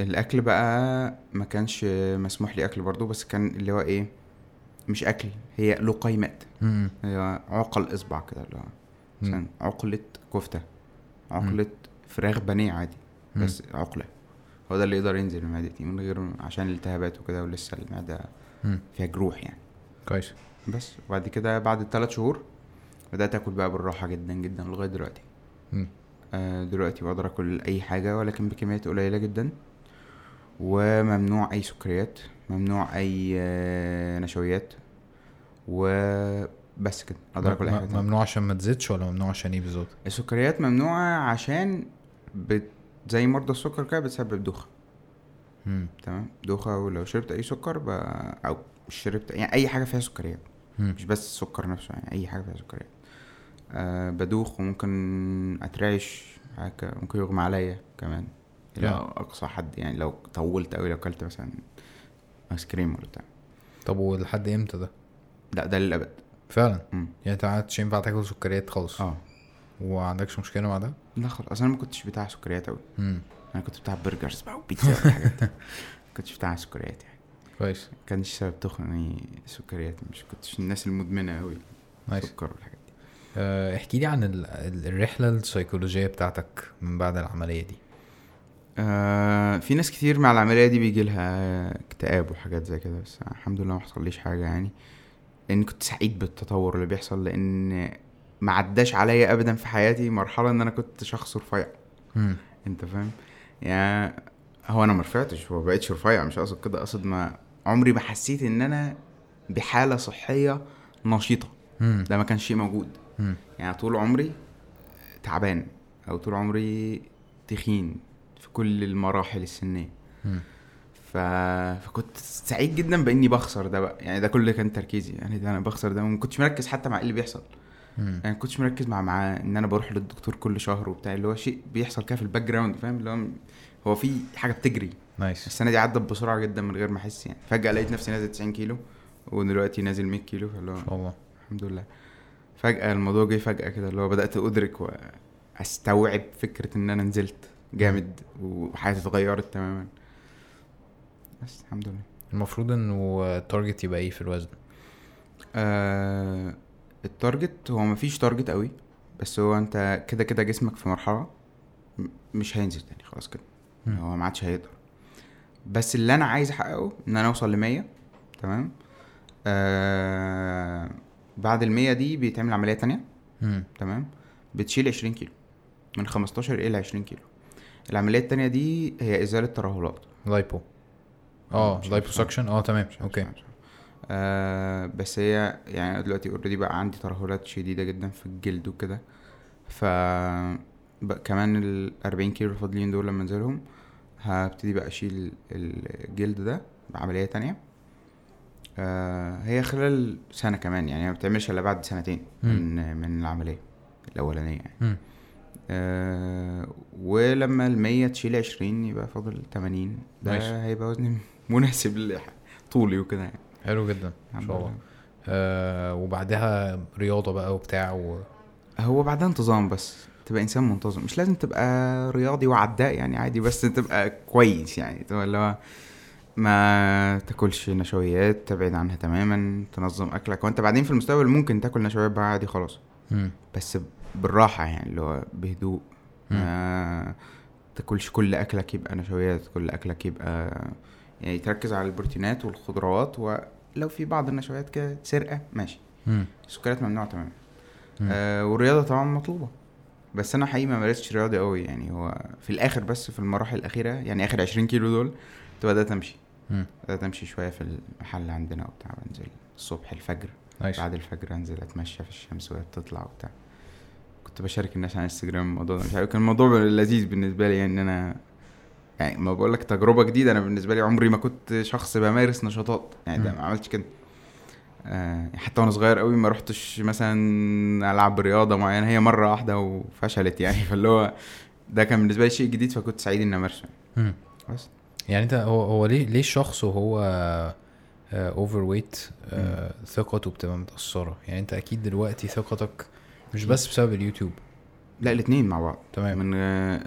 الاكل بقى ما كانش مسموح لي اكل برضو، بس كان اللي هو ايه، مش اكل، هي لقيمات، هي عقل اصبع كده، اللي هو مثلا عقله كفته، عقله فراخ بانيه عادي، بس عقله. هو ده اللي يقدر ينزل من معدتي من غير، عشان الالتهابات وكده، ولسه المعده فيها جروح يعني. كويس. بس وبعد كده بعد 3 شهور بدات اكل بقى بالراحه جدا جدا لغايه دلوقتي. دلوقتي بقدر اكل اي حاجه، ولكن بكميات قليله جدا، وممنوع اي سكريات، ممنوع اي نشويات، وبس كده اقدر اكل اي حاجه. ممنوع عشان ما تزيدش، ولا ممنوع عشان ايه بالظبط؟ السكريات ممنوعه عشان زي مرضى السكر كده بتسبب دوخه. تمام، دوخه. ولو شربت اي سكر او شربت يعني اي حاجه فيها سكريات، مش بس السكر نفسه يعني، اي حاجه فيها سكريات بدوخ، وممكن اترعش، ممكن يغمى عليا كمان الى اقصى حد يعني، لو طولت قوي، لو اكلت مثلا ايس كريم ولا بتاع. طب ولحد امتى ده؟ لا ده للابد فعلا. يعني انت ما ينفع تاكل سكريات خالص؟ وعندكش مشكله مع ده؟ لا خالص، اصلا ما كنتش بتاع سكريات قوي. انا كنت بتاع برجرز بقى وبيتزا والحاجات دي. ما كنتش بتاع سكريات يعني. كويس. كانش سبب تخني سكريات، مش كنتش الناس المدمنه قوي سكر والحاجات دي. احكي لي عن الرحله السيكولوجيه بتاعتك من بعد العمليه دي. في ناس كتير مع العمليه دي بيجي لها اكتئاب وحاجات زي كده، بس الحمد لله ما حصلليش حاجه يعني. ان كنت سعيد بالتطور اللي بيحصل، لان ما عداش عليا ابدا في حياتي مرحله ان انا كنت شخص رفيع. انت فاهم يعني؟ هو انا ما رفعتش وما بقتش رفيع، مش اقصد كده، اقصد ما عمري ما حسيت ان انا بحاله صحيه نشيطه. ده ما كان شيء موجود. يعني طول عمري تعبان، او طول عمري تخين في كل المراحل السنيه. فكنت سعيد جدا باني بخسر ده بقى يعني. ده كله كان تركيزي يعني، ده انا بخسر ده، وما كنتش مركز حتى مع اللي بيحصل يعني. كنتش مركز مع ان انا بروح للدكتور كل شهر وبتاع، اللي هو شيء بيحصل كده في الباك جراوند، فاهم؟ اللي هو في حاجه بتجري. نايس. السنه دي عدت بسرعه جدا من غير ما احس يعني. فجاه لقيت نفسي نازل 90 كيلو، ودلوقتي نازل 100 كيلو. فاللي هو الحمد لله، فجاه الموضوع جه فجاه كده، اللي هو بدات ادرك واستوعب فكره ان انا نزلت جامد وحياتي اتغيرت تماما. بس الحمد لله. المفروض انه التارجت يبقى ايه في الوزن؟ التارجت هو مفيش تارجت قوي، بس هو انت كده كده جسمك في مرحله مش هينزل تاني خلاص كده، هو ما عادش هيقدر. بس اللي انا عايز احققه ان انا اوصل ل100. تمام. بعد ال100 دي بيتعمل عمليه تانية. تمام. بتشيل 20 كيلو، من 15 الى 20 كيلو. العمليه التانية دي هي ازاله ترهلات، لايبو. لايبوسكشن. تمام اوكي. بس هي يعني دلوقتي اوريدي بقى عندي ترهلات شديده جدا في الجلد وكده, ف كمان ال 40 كيلو الفاضلين دول لما انزلهم هبتدي بقى اشيل الجلد ده بعمليه تانية. هي خلال سنه كمان يعني, ما بتعملش الا بعد سنتين من العمليه الاولانيه يعني. ولما المية تشيل 20 يبقى فاضل 80, ده هيبقى وزني مناسب لطولي وكده يعني. حلو جدا ان شاء الله. وبعدها رياضه بقى وبتاع هو بعدها انتظام, بس تبقى انسان منتظم. مش لازم تبقى رياضي وعداء يعني, عادي بس تبقى كويس يعني, ولا ما تاكلش نشويات, تبعد عنها تماما, تنظم اكلك. وانت بعدين في المستقبل ممكن تاكل نشويات بقى عادي خلاص, بس بالراحه يعني, اللي هو بهدوء. ما تاكلش كل اكلك يبقى نشويات, كل اكلك يبقى يعني تركز على البروتينات والخضروات, ولو في بعض النشويات كسرقه ماشي. السكريات ممنوعه تماما. والرياضه طبعا مطلوبه, بس انا حقيقي ما مارستش رياضه قوي يعني. هو في الاخر بس في المراحل الاخيره يعني, اخر 20 كيلو دول بدات امشي, شويه في المحل عندنا وبتاع, بنزل الصبح الفجر عايش. بعد الفجر انزل اتمشى في الشمس وهي بتطلع وبتاع. كنت بشارك الناس على انستغرام الموضوع ده, مش عارف, كان الموضوع لذيذ بالنسبه لي يعني. انا يعني ما بقول لك تجربه جديده, انا بالنسبه لي عمري ما كنت شخص بمارس نشاطات يعني, ده ما عملتش كده. حتى وانا صغير قوي ما رحتش مثلا العب رياضه معينه, هي مره واحده وفشلت يعني, فاللي هو ده كان بالنسبه لي شيء جديد, فكنت سعيد ان امارسه بس يعني. انت هو ليه الشخص وهو اوفر ويت ثقته بتبقى متاثره يعني؟ انت اكيد دلوقتي ثقتك مش بس بسبب اليوتيوب, لا الاثنين مع بعض. تمام. من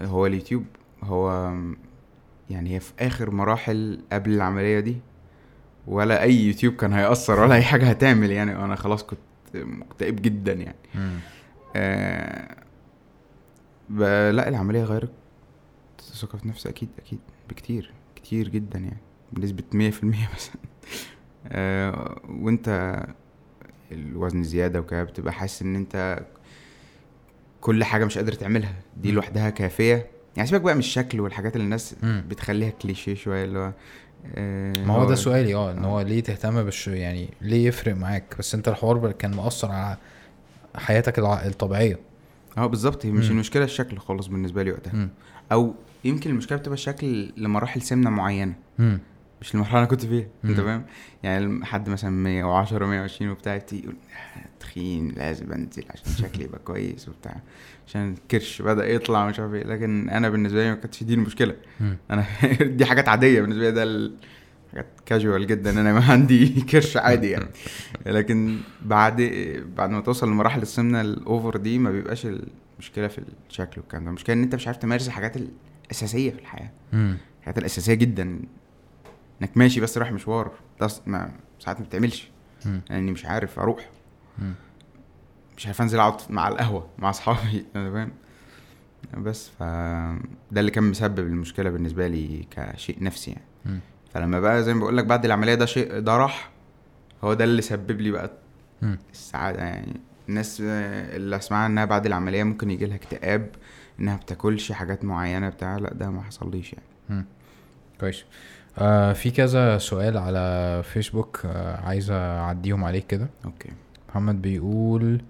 هو اليوتيوب هو يعني هي في اخر مراحل قبل العمليه دي, ولا اي يوتيوب كان هيأثر ولا اي حاجه هتعمل يعني. انا خلاص كنت مكتئب جدا يعني. لا العمليه غيرت ثقتي نفسي اكيد بكتير كتير جدا يعني, بنسبه 100% مثلا. وانت الوزن زياده وكده بتبقى حاسس ان انت كل حاجه مش قادر تعملها, دي لوحدها كافيه يعني. سيبك بقى من الشكل والحاجات اللي الناس بتخليها كليشيه شويه, اللي هو ما هو ده سؤالي ان هو ليه تهتم يعني ليه يفرق معاك؟ بس انت الحوار كان مؤثر على حياتك الطبيعيه. بالظبط. مش المشكله الشكل خالص بالنسبه لي وقتها, او يمكن المشكله بتبقى الشكل لمراحل سمنه معينه, مش المرحله انا كنت فيها. انت فاهم يعني, حد مثلا 110 120 وبتاع يقول تخين لازم انزل عشان شكلي يبقى كويس وبتاع, عشان الكرش بدا يطلع مش عارف ايه. لكن انا بالنسبه لي ما كانتش دي المشكله, انا دي حاجات عاديه بالنسبه لي, ده حاجات كاجوال جدا, انا ما عندي كرش عادي يعني. لكن بعد ما توصل لمراحل السمنه الاوفر دي ما بيبقاش المشكله في الشكل والكلام ده, المشكله ان انت مش عارف تمارس الحاجات الاساسيه في الحياه. الحاجات الاساسيه جدا انك ماشي بس رايح مشوار, ما ساعات ما بتعملش لاني يعني مش عارف اروح, مش عارف انزل اقعد مع القهوه مع اصحابي, انا فاهم. بس ده اللي كان مسبب المشكله بالنسبه لي كشيء نفسي يعني. فلما بقى زي ما بقول لك بعد العمليه ده شيء ده راح, هو ده اللي سبب لي بقى السعاده يعني. الناس اللي اسمعها انها بعد العمليه ممكن يجي لها اكتئاب, انها بتاكلش حاجات معينه بتاع, لا ده ما حصليش يعني. كويس. في كذا سؤال على فيسبوك عايز اعديهم عليك كده. اوكي. محمد بيقول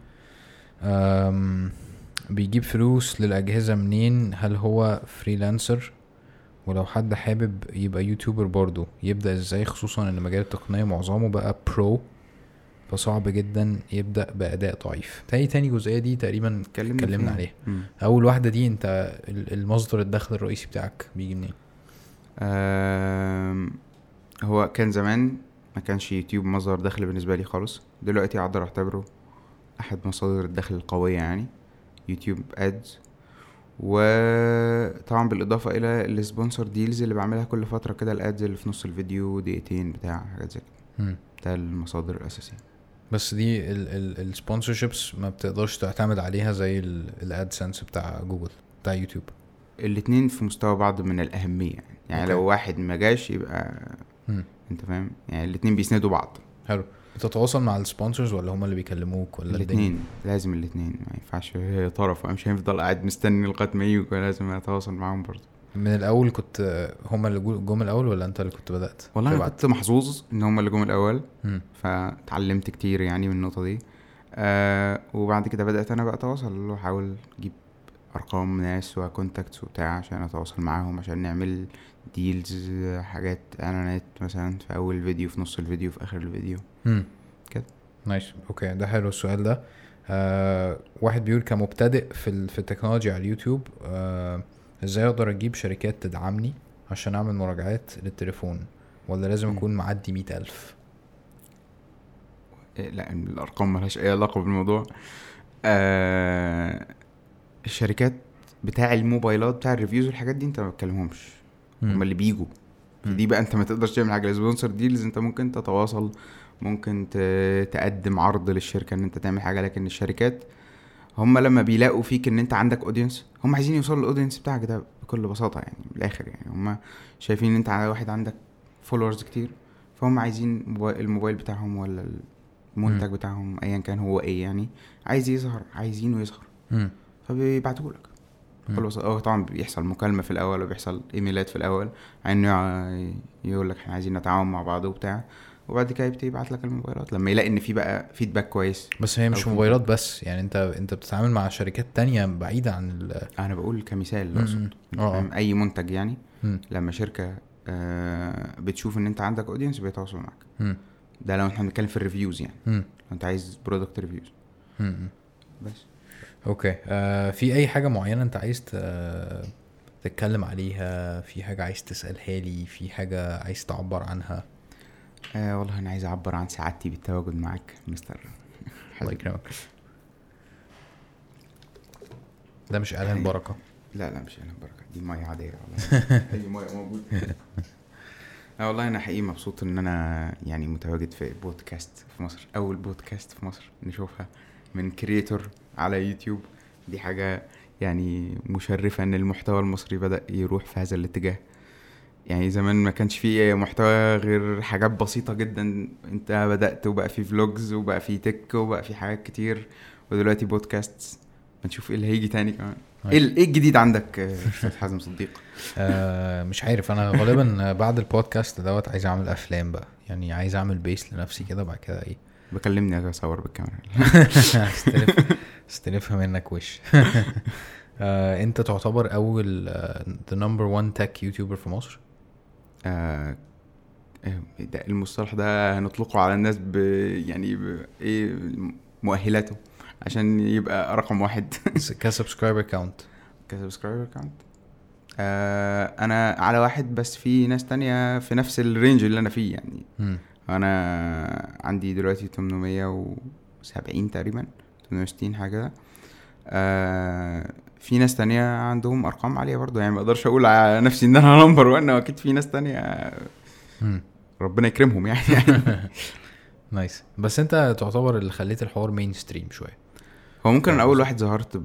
بيجيب فلوس للأجهزة منين؟ هل هو فريلانسر؟ ولو حد حابب يبقى يوتيوبر برضو يبدأ ازاي, خصوصا ان مجال التقنية معظمه بقى برو, فصعب جدا يبدأ بأداء ضعيف. تاني جزئية دي تقريبا اتكلمنا عليها. اول واحدة دي, انت المصدر الدخل الرئيسي بتاعك بيجي منين؟ هو كان زمان ما كانش يوتيوب مصدر دخل بالنسبه لي خالص, دلوقتي اقدر اعتبره احد مصادر الدخل القويه يعني. يوتيوب ادز, وطبعا بالاضافه الى السبونسر ديلز اللي بعملها كل فتره كده, الادز اللي في نص الفيديو دقيقتين بتاع حاجات زي كده, ده المصادر الاساسيه. بس دي السبونسرشيبس ما بتقدرش تعتمد عليها زي الادسنس بتاع جوجل بتاع يوتيوب. الاثنين في مستوى بعض من الاهميه يعني. أوكي. لو واحد ما جاش يبقى انت فاهم يعني, الاثنين بيسندوا بعض. حلو. بتتواصل مع السبونسرز ولا هم اللي بيكلموك ولا الاثنين؟ لازم الاثنين, ما ينفعش طرف, مش هيفضل قاعد مستني لغايه ما يجوا, لازم اتواصل معاهم برضه. من الاول كنت هم اللي جم الاول ولا انت اللي كنت بدات؟ والله انا كنت محظوظ ان هم اللي جم الاول فتعلمت كتير يعني من النقطه دي. وبعد كده بدات انا بقى اتواصل واحاول اجيب ارقام ناس وكونتاكتس وبتاع عشان اتواصل معاهم عشان نعمل ديلز حاجات اعلانات مثلا في اول فيديو في نص الفيديو في اخر الفيديو كده. نايس اوكي ده حلو السؤال ده. واحد بيقول كمبتدئ في التكنولوجيا على اليوتيوب ازاي اقدر اجيب شركات تدعمني عشان اعمل مراجعات للتليفون ولا لازم اكون معدي 100,000؟ لا الارقام مالهاش اي علاقه بالموضوع. الشركات بتاع الموبايلات بتاع الريفيوز والحاجات دي انت ما بتكلمهمش, هم اللي بيجوا دي بقى انت ما تقدرش تعمل حاجه. سبونسر ديلز انت ممكن تتواصل, ممكن تقدم عرض للشركه ان انت تعمل حاجه, لكن الشركات هم لما بيلاقوا فيك ان انت عندك اودينس هم عايزين يوصلوا للاودينس بتاعك ده بكل بساطه يعني. بالاخر يعني هم شايفين ان انت واحد عندك فولورز كتير فهم عايزين الموبايل بتاعهم ولا المنتج بتاعهم ايا كان هو ايه يعني عايز يظهر, عايزينه يظهر فبيبعتوا لك بكل بساطه. طبعا بيحصل مكالمه في الاول وبيحصل ايميلات في الاول انه يقول لك احنا عايزين نتعاون مع بعض وبتاع, وبعد كده يبتدي يبعت لك الموبايلات لما يلاقي ان في بقى فيدباك كويس. بس هي مش موبايلات بس يعني انت بتتعامل مع شركات تانية بعيدة عن انا بقول كمثال اقصد اي منتج يعني لما شركة بتشوف ان انت عندك اودينس بيتواصل معك ده لو احنا بنتكلم في الريفيوز يعني انت عايز برودكت ريفيوز بس. اوكي في اي حاجة معينة انت عايز تتكلم عليها؟ في حاجة عايز تسألها لي؟ في حاجة عايز تعبر عنها؟ والله انا عايز اعبر عن سعادتي بالتواجد معك مستر حبيبي. ده مش اعلان بركه؟ لا مش اعلان بركه, دي ميه عاديه والله. اي ميه موجوده. والله انا حقيقي مبسوط ان انا يعني متواجد في بودكاست في مصر, اول بودكاست في مصر نشوفها من كرييتور على يوتيوب, دي حاجه يعني مشرفه ان المحتوى المصري بدا يروح في هذا الاتجاه. يعني زمان ما كانش فيه محتوى غير حاجات بسيطة جدا, انت بدأت وبقى فيه فلوجز وبقى فيه تك وبقى فيه حاجات كتير, ودلوقتي بودكاست. بنشوف ايه اللي هيجي تاني كمان. ايه الجديد عندك استاذ حازم صديق؟ مش عارف, انا غالبا بعد البودكاست دوت عايز اعمل افلام بقى, يعني عايز اعمل بيس لنفسي كده بعد كده ايه بكلمني اصور بالكاميرا. استلفها منك وش. انت تعتبر اول the number one tech يوتيوبر في مصر. ده المصطلح ده هنطلقه على الناس ايه مؤهلاته عشان يبقى رقم واحد كسبسكرايبر كاونت. كسبسكرايبر كاونت انا على واحد, بس في ناس تانية في نفس الرينج اللي انا فيه يعني. انا عندي دلوقتي 870 تقريبا 860 حاجة ده. في ناس تانية عندهم ارقام عالية برضو يعني, ما اقدرش اقول على نفسي ان انا نمبر وان, واكيد في ناس تانية ربنا يكرمهم يعني. نايس. بس انت تعتبر اللي خليت الحوار مينستريم شوية. هو ممكن انا اول واحد ظهرت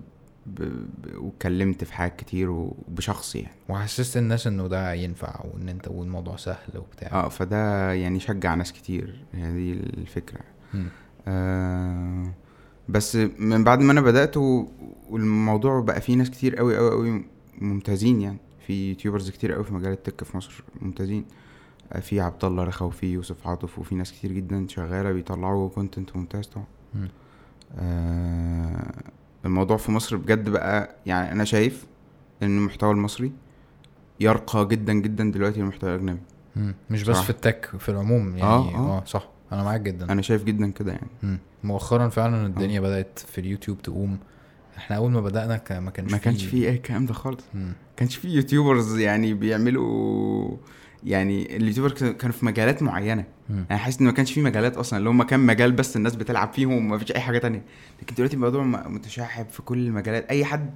وكلمت في حاجات كتير وبشخصي يعني, وحسست الناس انه ده ينفع وان انت والموضوع سهل وبتاع فده يعني شجع ناس كتير, هذه الفكرة. بس من بعد ما انا بدات والموضوع بقى فيه ناس كتير قوي قوي قوي ممتازين يعني, في يوتيوبرز كتير قوي في مجال التك في مصر ممتازين, في عبد الله رخاوي وفي يوسف حافظ وفي ناس كتير جدا شغاله بيطلعوا كونتنت ممتاز طبعا. الموضوع في مصر بجد بقى يعني انا شايف ان المحتوى المصري يرقى جدا جدا دلوقتي المحتوى الاجنبي, مش بس في التك في العموم يعني. صح, انا معاك جدا, انا شايف جدا كده يعني. مؤخرا فعلا الدنيا بدات في اليوتيوب تقوم. احنا اول ما بدانا ما كانش في ايه الكلام ده خالص, كانش في يوتيوبرز يعني بيعملوا يعني, اليوتيوبر كانوا في مجالات معينه. انا حاسس ان ما كانش في مجالات اصلا, اللي هم كان مجال بس الناس بتلعب فيهم وما فيش اي حاجه تانية. لكن دلوقتي الموضوع متشعب في كل المجالات, اي حد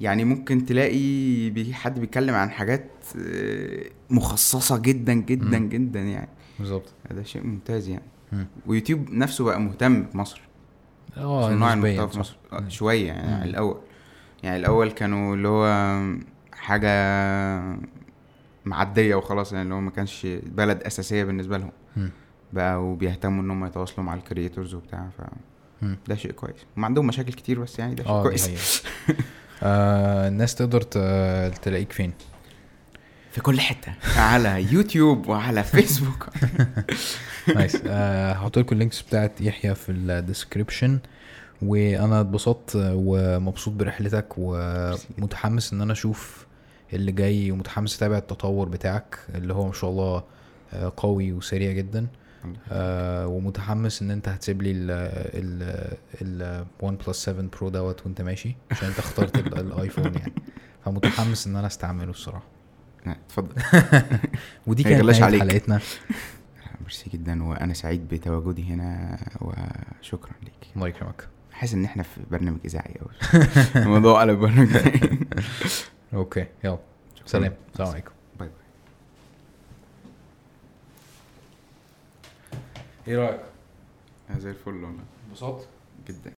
يعني ممكن تلاقي حد بيتكلم عن حاجات مخصصه جدا جدا جدا يعني. بالظبط, هذا شيء ممتاز يعني. ويوتيوب نفسه بقى مهتم بمصر, صناع المحتوى في مصر شويه يعني. الاول كانوا اللي هو حاجه معديه وخلاص يعني, اللي هو ما كانش بلد اساسيه بالنسبه لهم بقى, وبيهتموا ان هم يتواصلوا مع الكرييتورز وبتاع, ف ده شيء كويس. ما عندهم مشاكل كتير بس يعني ده شيء كويس. الناس تقدر تلاقيك فين؟ في كل حتة على يوتيوب وعلى فيسبوك. نايس. هحط لكم اللينكس بتاعت يحيى في الديسكريبشن. وانا اتبسطت ومبسوط برحلتك ومتحمس ان انا اشوف اللي جاي ومتحمس اتابع التطور بتاعك اللي هو ما شاء الله قوي وسريع جدا. ومتحمس ان انت هتسيب لي ال OnePlus 7 Pro دوت وانت ماشي عشان انت اخترت الايفون يعني. فمتحمس ان انا استعمله الصراحة. اتفضل. ودي كانت حلقتنا. مرسي جدا وانا سعيد بتواجدي هنا وشكرا لك. الله يكرمك. حاسس ان احنا في برنامج اذاعي قوي. الموضوع على برنامج. اوكي يلا سلام. السلام عليكم. باي باي. ايه رايك؟ زي الفل. انا انبسطت جدا.